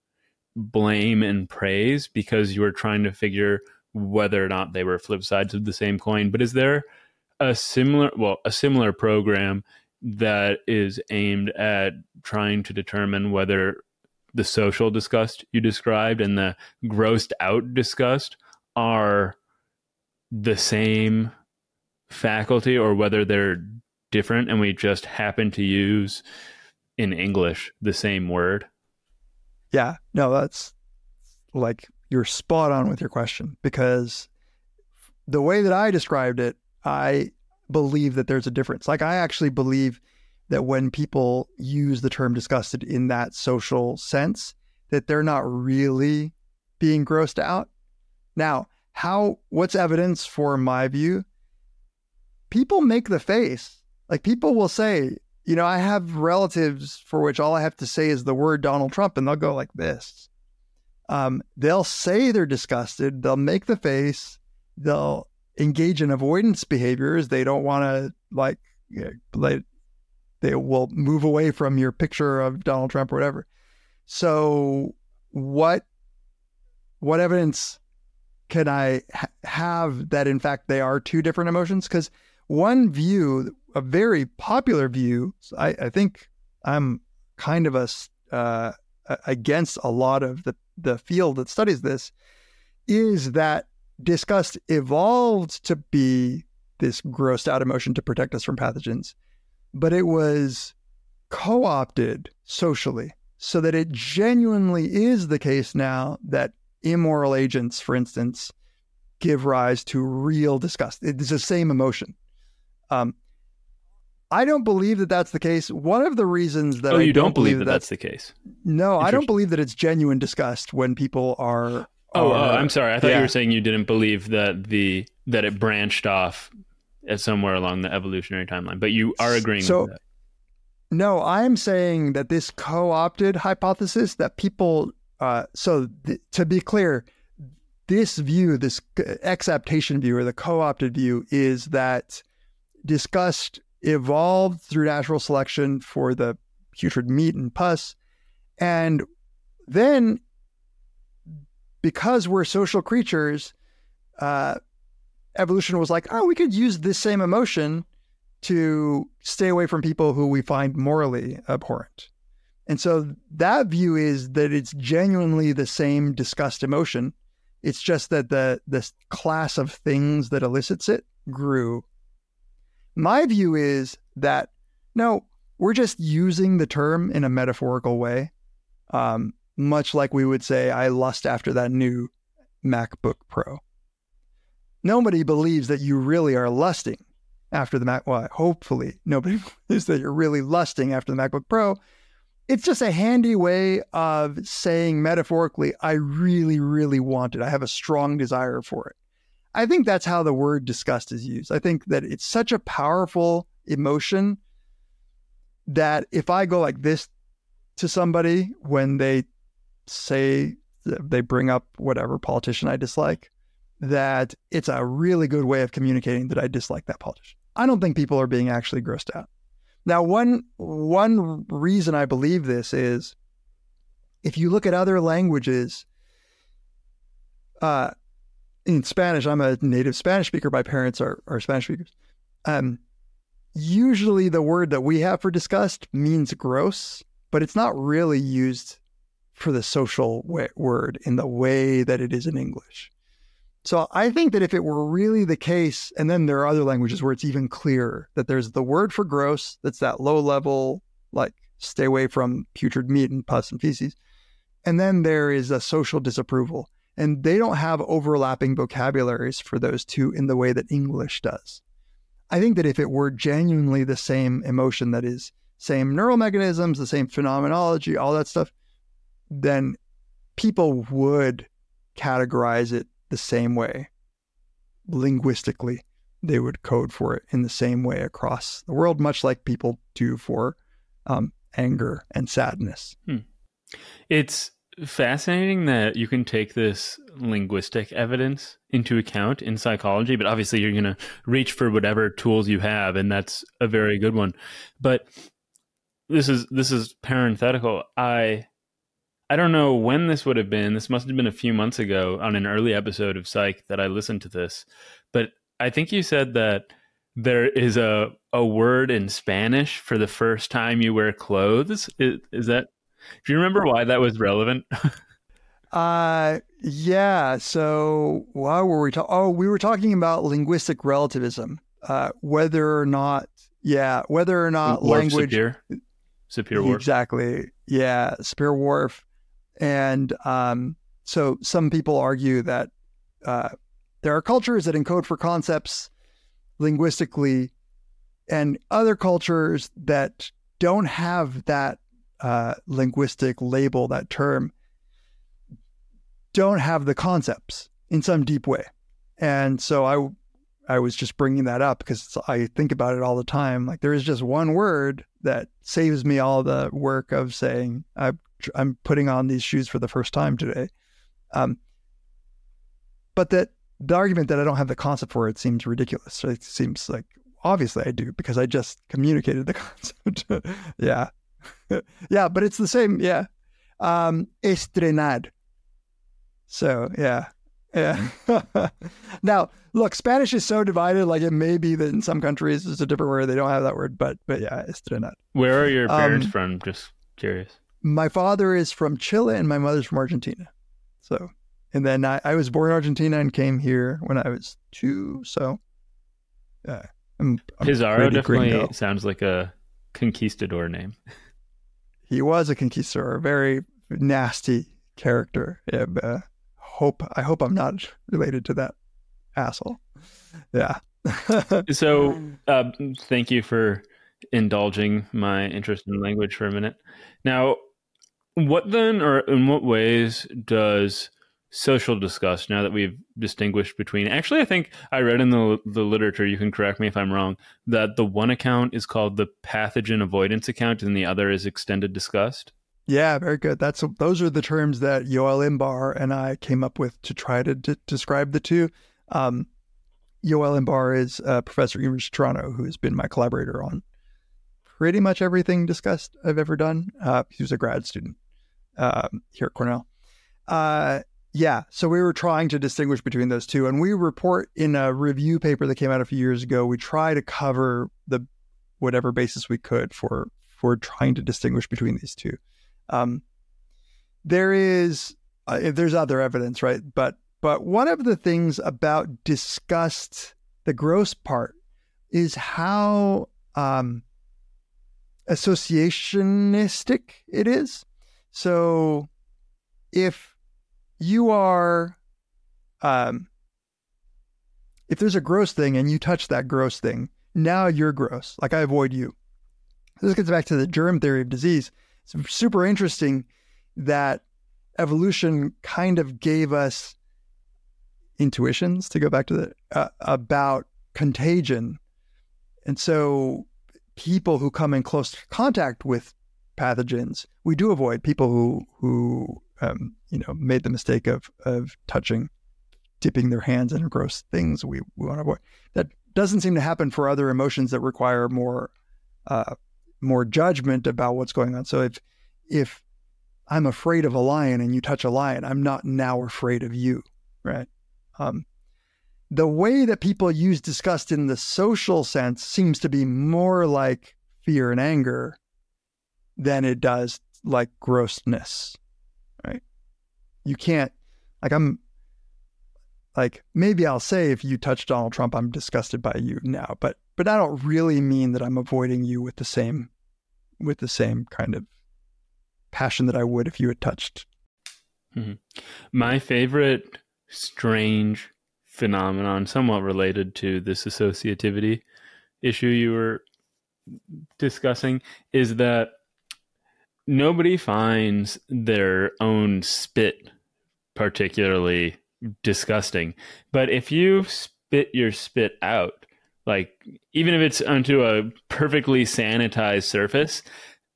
blame and praise, because you were trying to figure whether or not they were flip sides of the same coin. But is there a similar program that is aimed at trying to determine whether the social disgust you described and the grossed out disgust are the same faculty, or whether they're different and we just happen to use in English the same word? Yeah, no, that's like, you're spot on with your question, because the way that I described it, I believe that there's a difference. Like, I actually believe that when people use the term disgusted in that social sense, that they're not really being grossed out. Now, what's evidence for my view? People make the face. Like, people will say, you know, I have relatives for which all I have to say is the word Donald Trump, and they'll go like this. They'll say they're disgusted. They'll make the face. They'll engage in avoidance behaviors. They don't want to, like, they will move away from your picture of Donald Trump or whatever. So what evidence can I have that, in fact, they are two different emotions? Because one view, a very popular view, I think I'm kind of against a lot of the field that studies this, is that disgust evolved to be this grossed out emotion to protect us from pathogens, but it was co-opted socially, so that it genuinely is the case now that immoral agents, for instance, give rise to real disgust. It's the same emotion. I don't believe that that's the case. One of the reasons that you don't believe that that's the case. No, I don't believe that it's genuine disgust when people are... I'm sorry. I thought you were saying you didn't believe that that it branched off at somewhere along the evolutionary timeline, but you are agreeing with that. No, I'm saying that this co-opted hypothesis that people, to be clear, this view, this exaptation view, or the co-opted view, is that disgust evolved through natural selection for the putrid meat and pus. And then, because we're social creatures, evolution was like, we could use this same emotion to stay away from people who we find morally abhorrent. And so that view is that it's genuinely the same disgust emotion. It's just that the class of things that elicits it grew. My view is that, no, we're just using the term in a metaphorical way, much like we would say, I lust after that new MacBook Pro. Nobody believes that you really are lusting after the Mac. Well, hopefully nobody believes that you're really lusting after the MacBook Pro. It's just a handy way of saying metaphorically, I really, really want it. I have a strong desire for it. I think that's how the word disgust is used. I think that it's such a powerful emotion that if I go like this to somebody when they say, they bring up whatever politician I dislike, that it's a really good way of communicating that I dislike that politician. I don't think people are being actually grossed out. Now, one reason I believe this is if you look at other languages, in Spanish, I'm a native Spanish speaker. My parents are Spanish speakers. Usually the word that we have for disgust means gross, but it's not really used for the social word in the way that it is in English. So I think that if it were really the case, and then there are other languages where it's even clearer, that there's the word for gross, that's that low level, like stay away from putrid meat and pus and feces. And then there is a social disapproval. And they don't have overlapping vocabularies for those two in the way that English does. I think that if it were genuinely the same emotion, that is, same neural mechanisms, the same phenomenology, all that stuff, then people would categorize it the same way. Linguistically, they would code for it in the same way across the world, much like people do for anger and sadness. It's fascinating that you can take this linguistic evidence into account in psychology, but obviously you're going to reach for whatever tools you have, and that's a very good one. But this is parenthetical. I don't know when this would have been. This must have been a few months ago on an early episode of Psych that I listened to this. But I think you said that there is a word in Spanish for the first time you wear clothes. Is that? Do you remember why that was relevant? Yeah. So why were we talking? Oh, we were talking about linguistic relativism. Whether or not language. Sapir-Whorf. Exactly. Yeah. Sapir-Whorf. And so some people argue that there are cultures that encode for concepts linguistically and other cultures that don't have that linguistic label, that term, don't have the concepts in some deep way. And so I was just bringing that up because I think about it all the time. Like there is just one word that saves me all the work of saying, I'm putting on these shoes for the first time today. But that the argument that I don't have the concept for it seems ridiculous. It seems like, obviously I do, because I just communicated the concept. Yeah. Yeah, but it's the same. Yeah. Estrenar. So, yeah. Yeah. Now, look, Spanish is so divided, like it may be that in some countries it's a different word. They don't have that word, but yeah, estrenar. Where are your parents from? Just curious. My father is from Chile and my mother's from Argentina. So, and then I was born in Argentina and came here when I was 2. So, yeah. Pizarro definitely gringo. Sounds like a conquistador name. He was a conquistador, a very nasty character. Yeah, I hope I'm not related to that asshole. Yeah. So thank you for indulging my interest in language for a minute. Now, what then, or in what ways does social disgust, now that we've distinguished between, actually, I think I read in the literature, you can correct me if I'm wrong, that the one account is called the pathogen avoidance account and the other is extended disgust. Yeah, very good. Those are the terms that Yoel Imbar and I came up with to try to describe the two. Yoel Imbar is a professor at the University of Toronto who has been my collaborator on pretty much everything discussed I've ever done. He was a grad student here at Cornell. Yeah, so we were trying to distinguish between those two. And we report in a review paper that came out a few years ago, we try to cover the whatever basis we could for trying to distinguish between these two. There's other evidence, right? But one of the things about disgust, the gross part, is how associationistic it is. So if you are, if there's a gross thing and you touch that gross thing, now you're gross. Like I avoid you. This gets back to the germ theory of disease. It's super interesting that evolution kind of gave us intuitions, to go back to that, about contagion. And so people who come in close contact with pathogens, we do avoid. People who made the mistake of touching, dipping their hands in gross things, we want to avoid. That doesn't seem to happen for other emotions that require more judgment about what's going on. So if I'm afraid of a lion and you touch a lion, I'm not now afraid of you, right? The way that people use disgust in the social sense seems to be more like fear and anger than it does like grossness, right? You can't, maybe I'll say if you touch Donald Trump, I'm disgusted by you now, but I don't really mean that I'm avoiding you with the same kind of passion that I would if you had touched. Mm-hmm. My favorite strange phenomenon, somewhat related to this associativity issue you were discussing, is that nobody finds their own spit particularly disgusting. But if you spit your spit out, like even if it's onto a perfectly sanitized surface,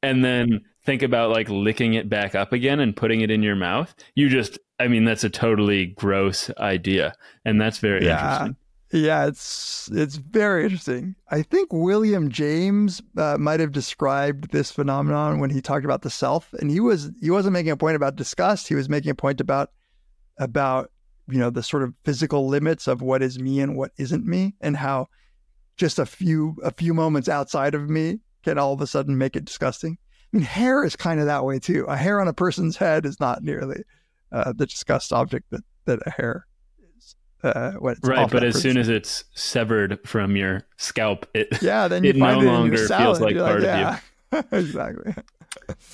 and then think about like licking it back up again and putting it in your mouth, that's a totally gross idea. And that's very interesting. Yeah, it's very interesting. I think William James might have described this phenomenon when he talked about the self, and he wasn't making a point about disgust. He was making a point about the sort of physical limits of what is me and what isn't me, and how just a few moments outside of me can all of a sudden make it disgusting. I mean, hair is kind of that way too. A hair on a person's head is not nearly the disgust object that a hair is. Right, but as soon as it's severed from your scalp, it no longer feels like part of you. Exactly.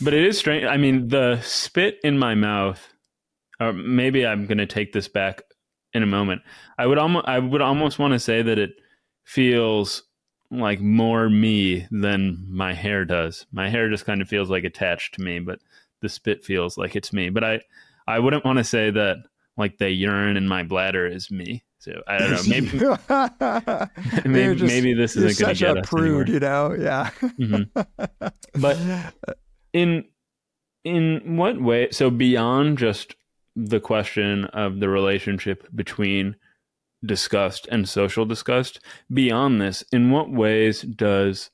But it is strange. I mean, the spit in my mouth, or maybe I'm going to take this back in a moment. I would almost want to say that it feels like more me than my hair does. My hair just kind of feels like attached to me, but the spit feels like it's me. But I wouldn't want to say that like the urine in my bladder is me. So I don't know. Maybe this isn't going to get us anywhere. You're such a prude, Yeah. Mm-hmm. But in what way? So beyond just the question of the relationship between disgust and social disgust, beyond this, in what ways does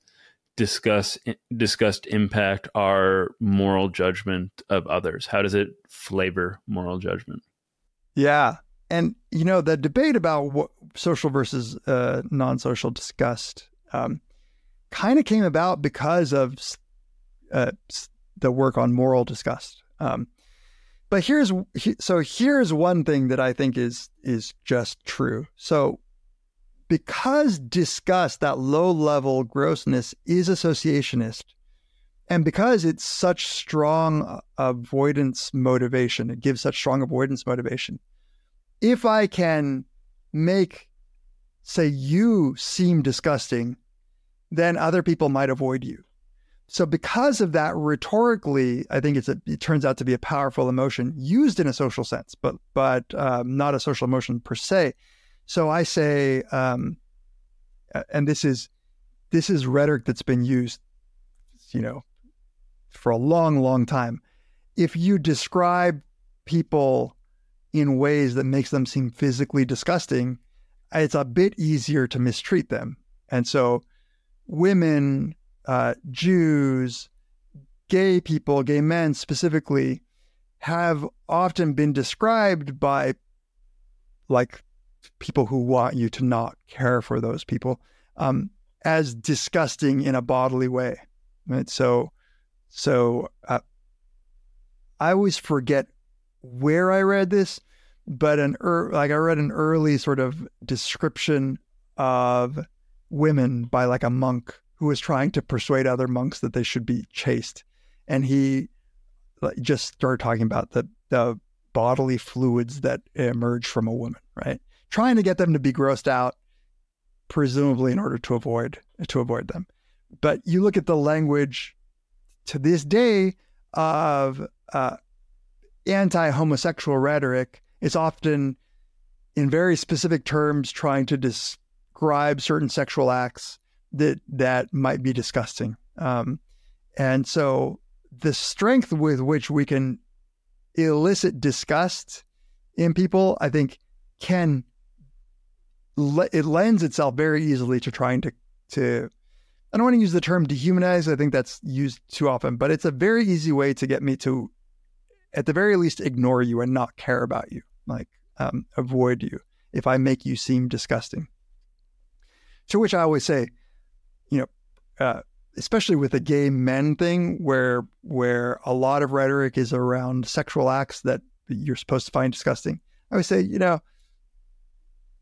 disgust impact our moral judgment of others? How does it flavor moral judgment? Yeah. And, the debate about what social versus non-social disgust kind of came about because of the work on moral disgust. But here's one thing that I think is just true. So because disgust, that low-level grossness, is associationist, and because it's such strong avoidance motivation, it gives such strong avoidance motivation, if I can make, say, you seem disgusting, then other people might avoid you. So because of that, rhetorically, I think it turns out to be a powerful emotion used in a social sense, but not a social emotion per se. So I say, and this is rhetoric that's been used, for a long, long time. If you describe people in ways that makes them seem physically disgusting, it's a bit easier to mistreat them. And so women, Jews, gay people, gay men specifically, have often been described by like people who want you to not care for those people as disgusting in a bodily way, right? So I always forget where I read this, but I read an early sort of description of women by like a monk who was trying to persuade other monks that they should be chaste. And he just started talking about the bodily fluids that emerge from a woman, right? Trying to get them to be grossed out, presumably in order to avoid them. But you look at the language to this day of anti-homosexual rhetoric is often, in very specific terms, trying to describe certain sexual acts that might be disgusting. And so the strength with which we can elicit disgust in people, I think, it lends itself very easily to trying to, I don't want to use the term dehumanize. I think that's used too often, but it's a very easy way to get me to, at the very least, ignore you and not care about you, like avoid you if I make you seem disgusting. To which I always say, especially with the gay men thing, where a lot of rhetoric is around sexual acts that you're supposed to find disgusting, I would say,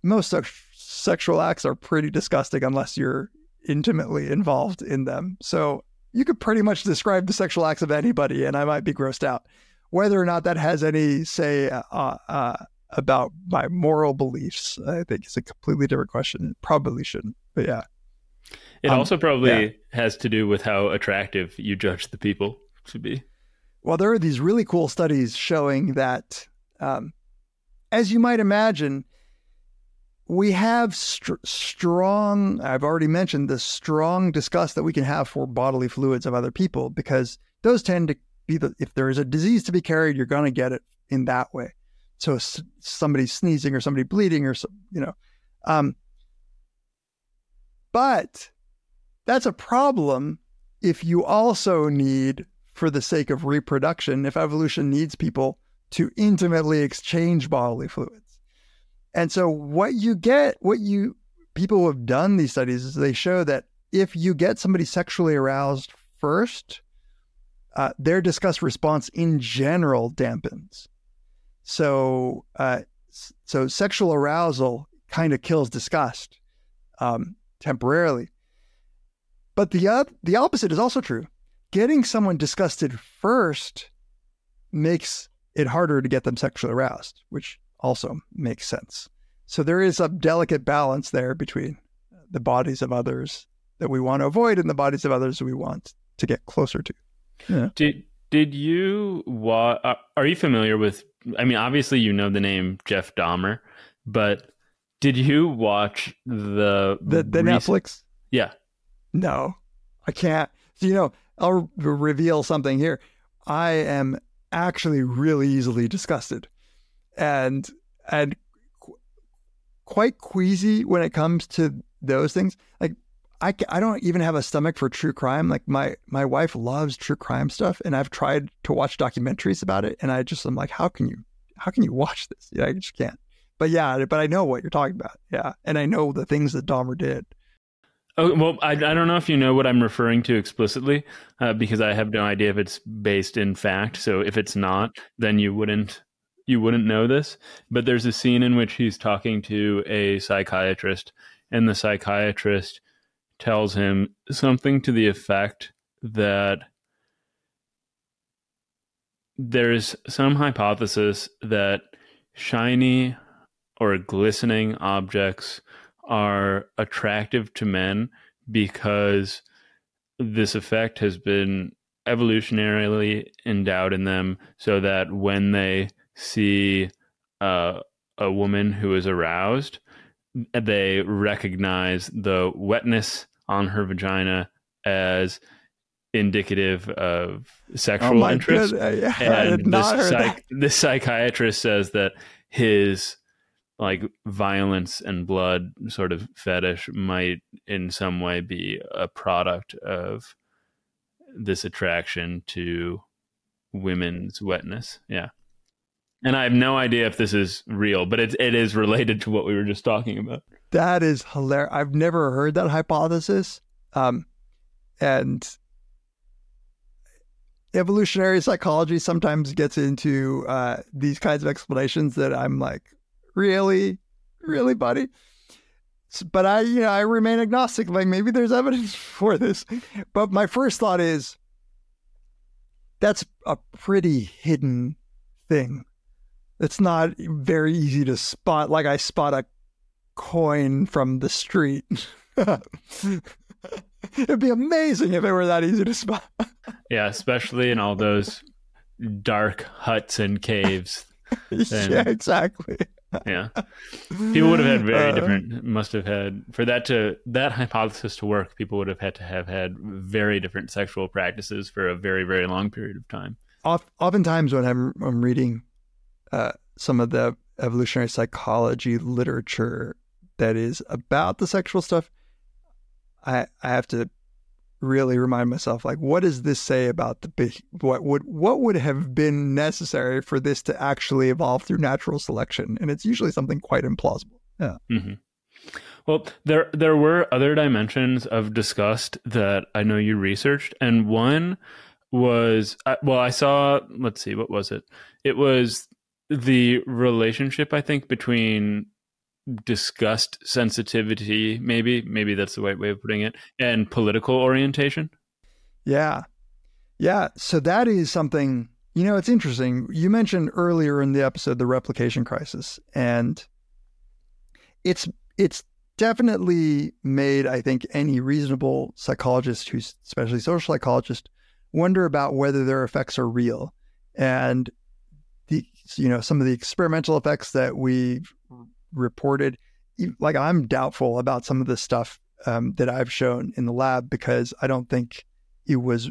most sexual acts are pretty disgusting unless you're intimately involved in them. So you could pretty much describe the sexual acts of anybody and I might be grossed out. Whether or not that has any say about my moral beliefs, I think is a completely different question. It probably shouldn't, but yeah. It also probably has to do with how attractive you judge the people to be. Well, there are these really cool studies showing that, as you might imagine, we have strong, I've already mentioned the strong disgust that we can have for bodily fluids of other people, because those tend to be if there is a disease to be carried, you're going to get it in that way. So somebody sneezing or somebody bleeding or, but that's a problem if you also need, for the sake of reproduction, if evolution needs people to intimately exchange bodily fluids. And so people who have done these studies is they show that if you get somebody sexually aroused first, their disgust response in general dampens. So sexual arousal kind of kills disgust temporarily. But the opposite is also true. Getting someone disgusted first makes it harder to get them sexually aroused, which also makes sense. So there is a delicate balance there between the bodies of others that we want to avoid and the bodies of others we want to get closer to. Yeah. Did you, are you familiar with, obviously you know the name Jeff Dahmer, but did you watch the Netflix? Yeah. No, I can't. So, I'll reveal something here. I am actually really easily disgusted and quite queasy when it comes to those things. Like I don't even have a stomach for true crime. Like my wife loves true crime stuff and I've tried to watch documentaries about it. And I'm like, how can you watch this? I just can't, but I know what you're talking about. Yeah. And I know the things that Dahmer did. Oh, well, I don't know if you know what I'm referring to explicitly, because I have no idea if it's based in fact. So if it's not, then you wouldn't know this. But there's a scene in which he's talking to a psychiatrist, and the psychiatrist tells him something to the effect that there's some hypothesis that shiny or glistening objects are attractive to men because this effect has been evolutionarily endowed in them, so that when they see a woman who is aroused, they recognize the wetness on her vagina as indicative of sexual interest. Yeah, and this psychiatrist says that his violence and blood sort of fetish might in some way be a product of this attraction to women's wetness. Yeah. And I have no idea if this is real, but it is related to what we were just talking about. That is hilarious. I've never heard that hypothesis. And evolutionary psychology sometimes gets into these kinds of explanations that I'm like, really, buddy? But I remain agnostic. Like, maybe there's evidence for this. But my first thought is, that's a pretty hidden thing. It's not very easy to spot. Like, I spot a coin from the street. It'd be amazing if it were that easy to spot. Yeah, especially in all those dark huts and caves. And, yeah, exactly. Yeah. People would have had very different, must have had, for that to, that hypothesis to work, people would have had very different sexual practices for a very, very long period of time. Oftentimes when I'm reading some of the evolutionary psychology literature that is about the sexual stuff, I have to really remind myself, like, what does this say about what would have been necessary for this to actually evolve through natural selection? And it's usually something quite implausible. Yeah. Mm-hmm. Well, there were other dimensions of disgust that I know you researched, and one was, well, I saw, let's see, what was it? It was the relationship, I think, between disgust sensitivity, maybe that's the right way of putting it, and political orientation. Yeah. So that is something, you know, it's interesting. You mentioned earlier in the episode, the replication crisis, and it's definitely made, I think, any reasonable psychologist, who's especially social psychologist, wonder about whether their effects are real. And some of the experimental effects that we've reported, like, I'm doubtful about some of the stuff that I've shown in the lab, because I don't think it was,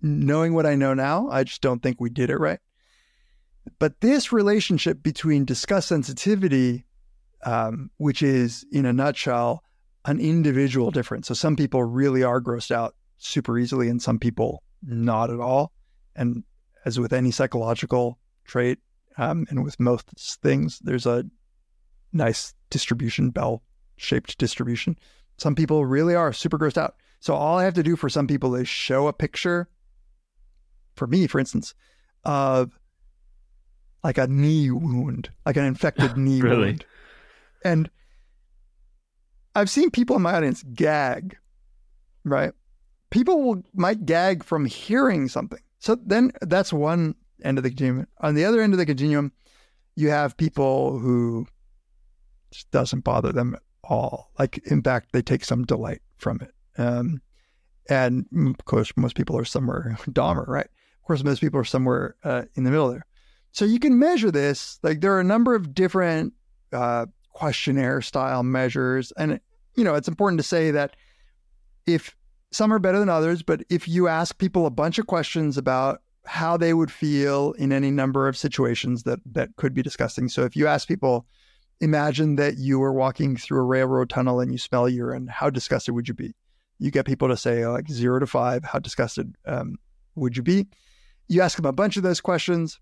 knowing what I know now, I just don't think we did it right. But this relationship between disgust sensitivity, which is in a nutshell an individual difference. So some people really are grossed out super easily and some people not at all. And as with any psychological trait, and with most things, there's a nice distribution, bell-shaped distribution. Some people really are super grossed out. So all I have to do for some people is show a picture, for me, for instance, of like a knee wound, like an infected knee really? Wound. And I've seen people in my audience gag, right? People might gag from hearing something. So then that's one end of the continuum. On the other end of the continuum, you have people who just doesn't bother them at all. Like, in fact, they take some delight from it. And of course, most people are somewhere, Dahmer, right? Of course, most people are somewhere in the middle there. So you can measure this. Like, there are a number of different questionnaire style measures. And, you know, it's important to say that if some are better than others, but if you ask people a bunch of questions about how they would feel in any number of situations that could be disgusting. So if you ask people, imagine that you were walking through a railroad tunnel and you smell urine, how disgusted would you be? You get people to say like 0 to 5, how disgusted would you be? You ask them a bunch of those questions,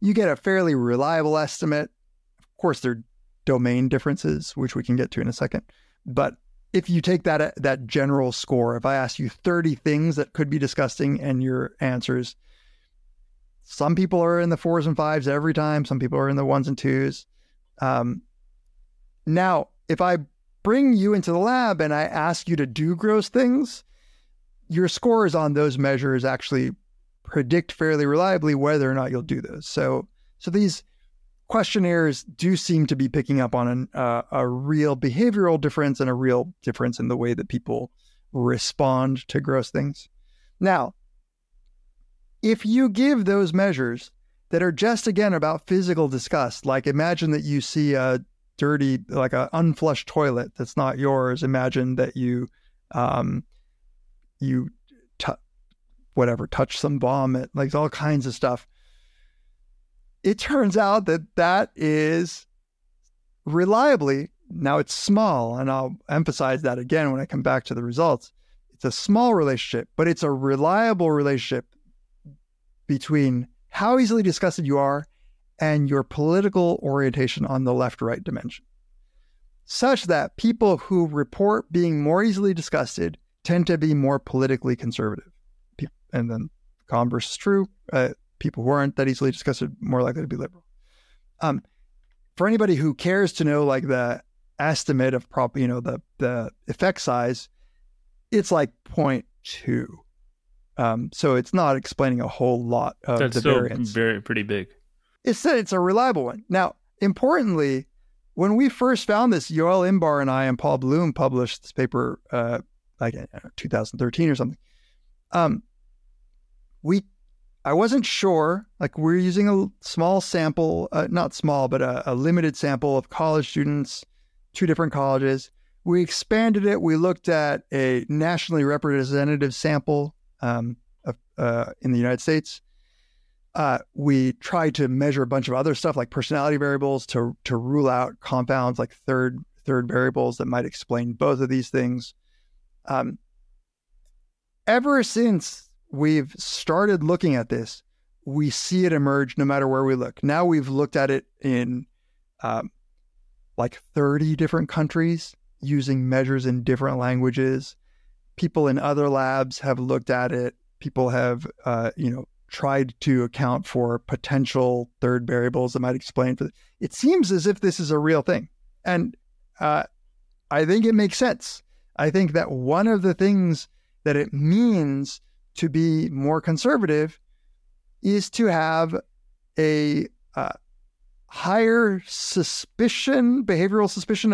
you get a fairly reliable estimate. Of course, there are domain differences, which we can get to in a second. But if you take that general score, if I ask you 30 things that could be disgusting and your answers, some people are in the 4s and 5s every time, some people are in the 1s and 2s. Now, if I bring you into the lab and I ask you to do gross things, your scores on those measures actually predict fairly reliably whether or not you'll do those. So these questionnaires do seem to be picking up on a real behavioral difference and a real difference in the way that people respond to gross things. Now, if you give those measures that are just, again, about physical disgust. Like, imagine that you see a dirty, like an unflushed toilet that's not yours. Imagine that you, touch some vomit, like all kinds of stuff. It turns out that is reliably, now it's small, and I'll emphasize that again when I come back to the results. It's a small relationship, but it's a reliable relationship between how easily disgusted you are and your political orientation on the left-right dimension, such that people who report being more easily disgusted tend to be more politically conservative. And then converse is true. People who aren't that easily disgusted are more likely to be liberal. For anybody who cares to know, like, the estimate of the effect size, it's like 0.2. So it's not explaining a whole lot of the variance. That's still pretty big. It said it's a reliable one. Now, importantly, when we first found this, Yoel Imbar and I and Paul Bloom published this paper, 2013 or something. I wasn't sure, like we're using a small sample, not small, but a limited sample of college students, two different colleges. We expanded it. We looked at a nationally representative sample in the United States. We tried to measure a bunch of other stuff like personality variables to rule out compounds like third variables that might explain both of these things. Ever since we've started looking at this, we see it emerge no matter where we look. Now we've looked at it in like 30 different countries using measures in different languages. People in other labs have looked at it. People have, tried to account for potential third variables that might explain for it. Seems as if this is a real thing. And I think it makes sense. I think that one of the things that it means to be more conservative is to have a higher suspicion, behavioral suspicion,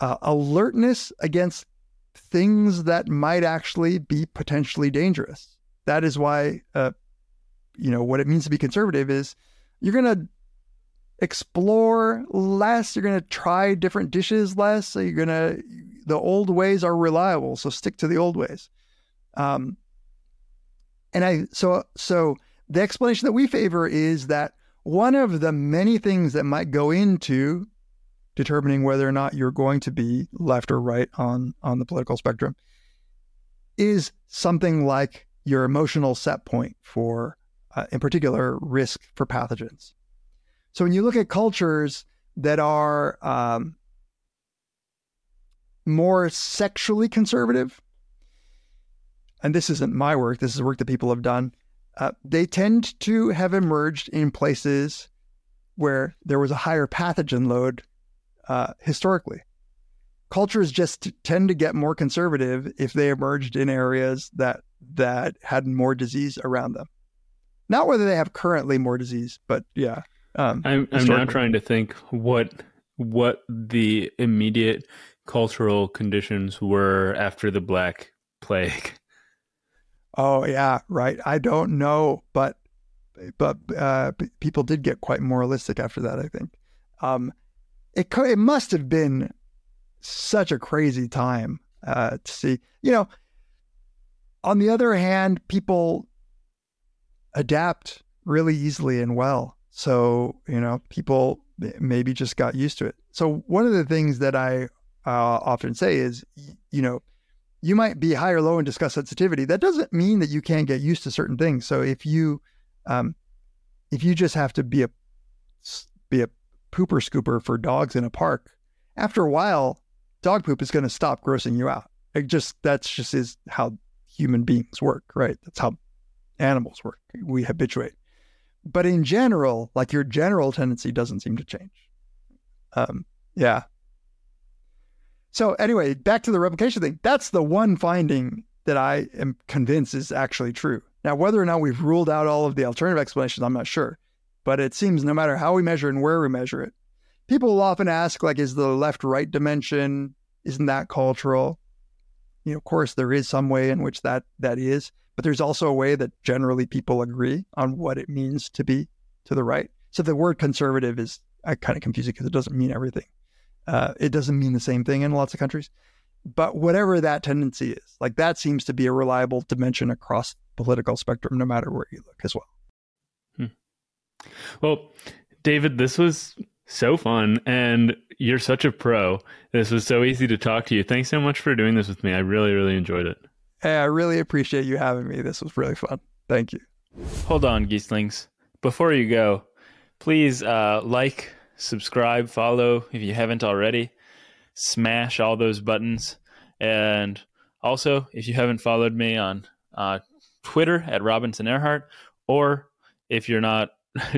alertness against things that might actually be potentially dangerous. That is why, what it means to be conservative is you're going to explore less. You're going to try different dishes less. So the old ways are reliable. So stick to the old ways. So the explanation that we favor is that one of the many things that might go into determining whether or not you're going to be left or right on the political spectrum is something like your emotional set point for, in particular, risk for pathogens. So when you look at cultures that are more sexually conservative, and this isn't my work, this is work that people have done, they tend to have emerged in places where there was a higher pathogen load historically. Cultures just tend to get more conservative if they emerged in areas that had more disease around them. Not whether they have currently more disease, but yeah. I'm now trying to think what the immediate cultural conditions were after the Black Plague. Oh yeah, right. I don't know, but people did get quite moralistic after that, I think. It must have been such a crazy time to see. On the other hand, people adapt really easily and well. So, people maybe just got used to it. So one of the things that I often say is, you might be high or low in disgust sensitivity. That doesn't mean that you can't get used to certain things. So if you just have to be a pooper scooper for dogs in a park, after a while, dog poop is going to stop grossing you out. That's just how human beings work, right? That's how animals work. We habituate. But in general, like your general tendency doesn't seem to change. Yeah. So anyway, back to the replication thing. That's the one finding that I am convinced is actually true. Now, whether or not we've ruled out all of the alternative explanations, I'm not sure. But it seems no matter how we measure and where we measure it, people will often ask, like, is the left-right dimension, isn't that cultural? Of course, there is some way in which that is, but there's also a way that generally people agree on what it means to be to the right. So the word conservative is kind of confusing because it doesn't mean everything. It doesn't mean the same thing in lots of countries. But whatever that tendency is, like, that seems to be a reliable dimension across the political spectrum, no matter where you look as well. Well, David, this was so fun, and you're such a pro. This was so easy to talk to you. Thanks so much for doing this with me. I really, really enjoyed it. Hey, I really appreciate you having me. This was really fun. Thank you. Hold on, Geeslings. Before you go, please like, subscribe, follow if you haven't already. Smash all those buttons. And also, if you haven't followed me on Twitter at Robinson Erhardt, or if you're not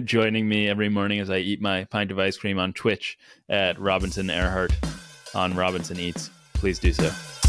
joining me every morning as I eat my pint of ice cream on Twitch at Robinson Erhardt on Robinson Eats, please do so.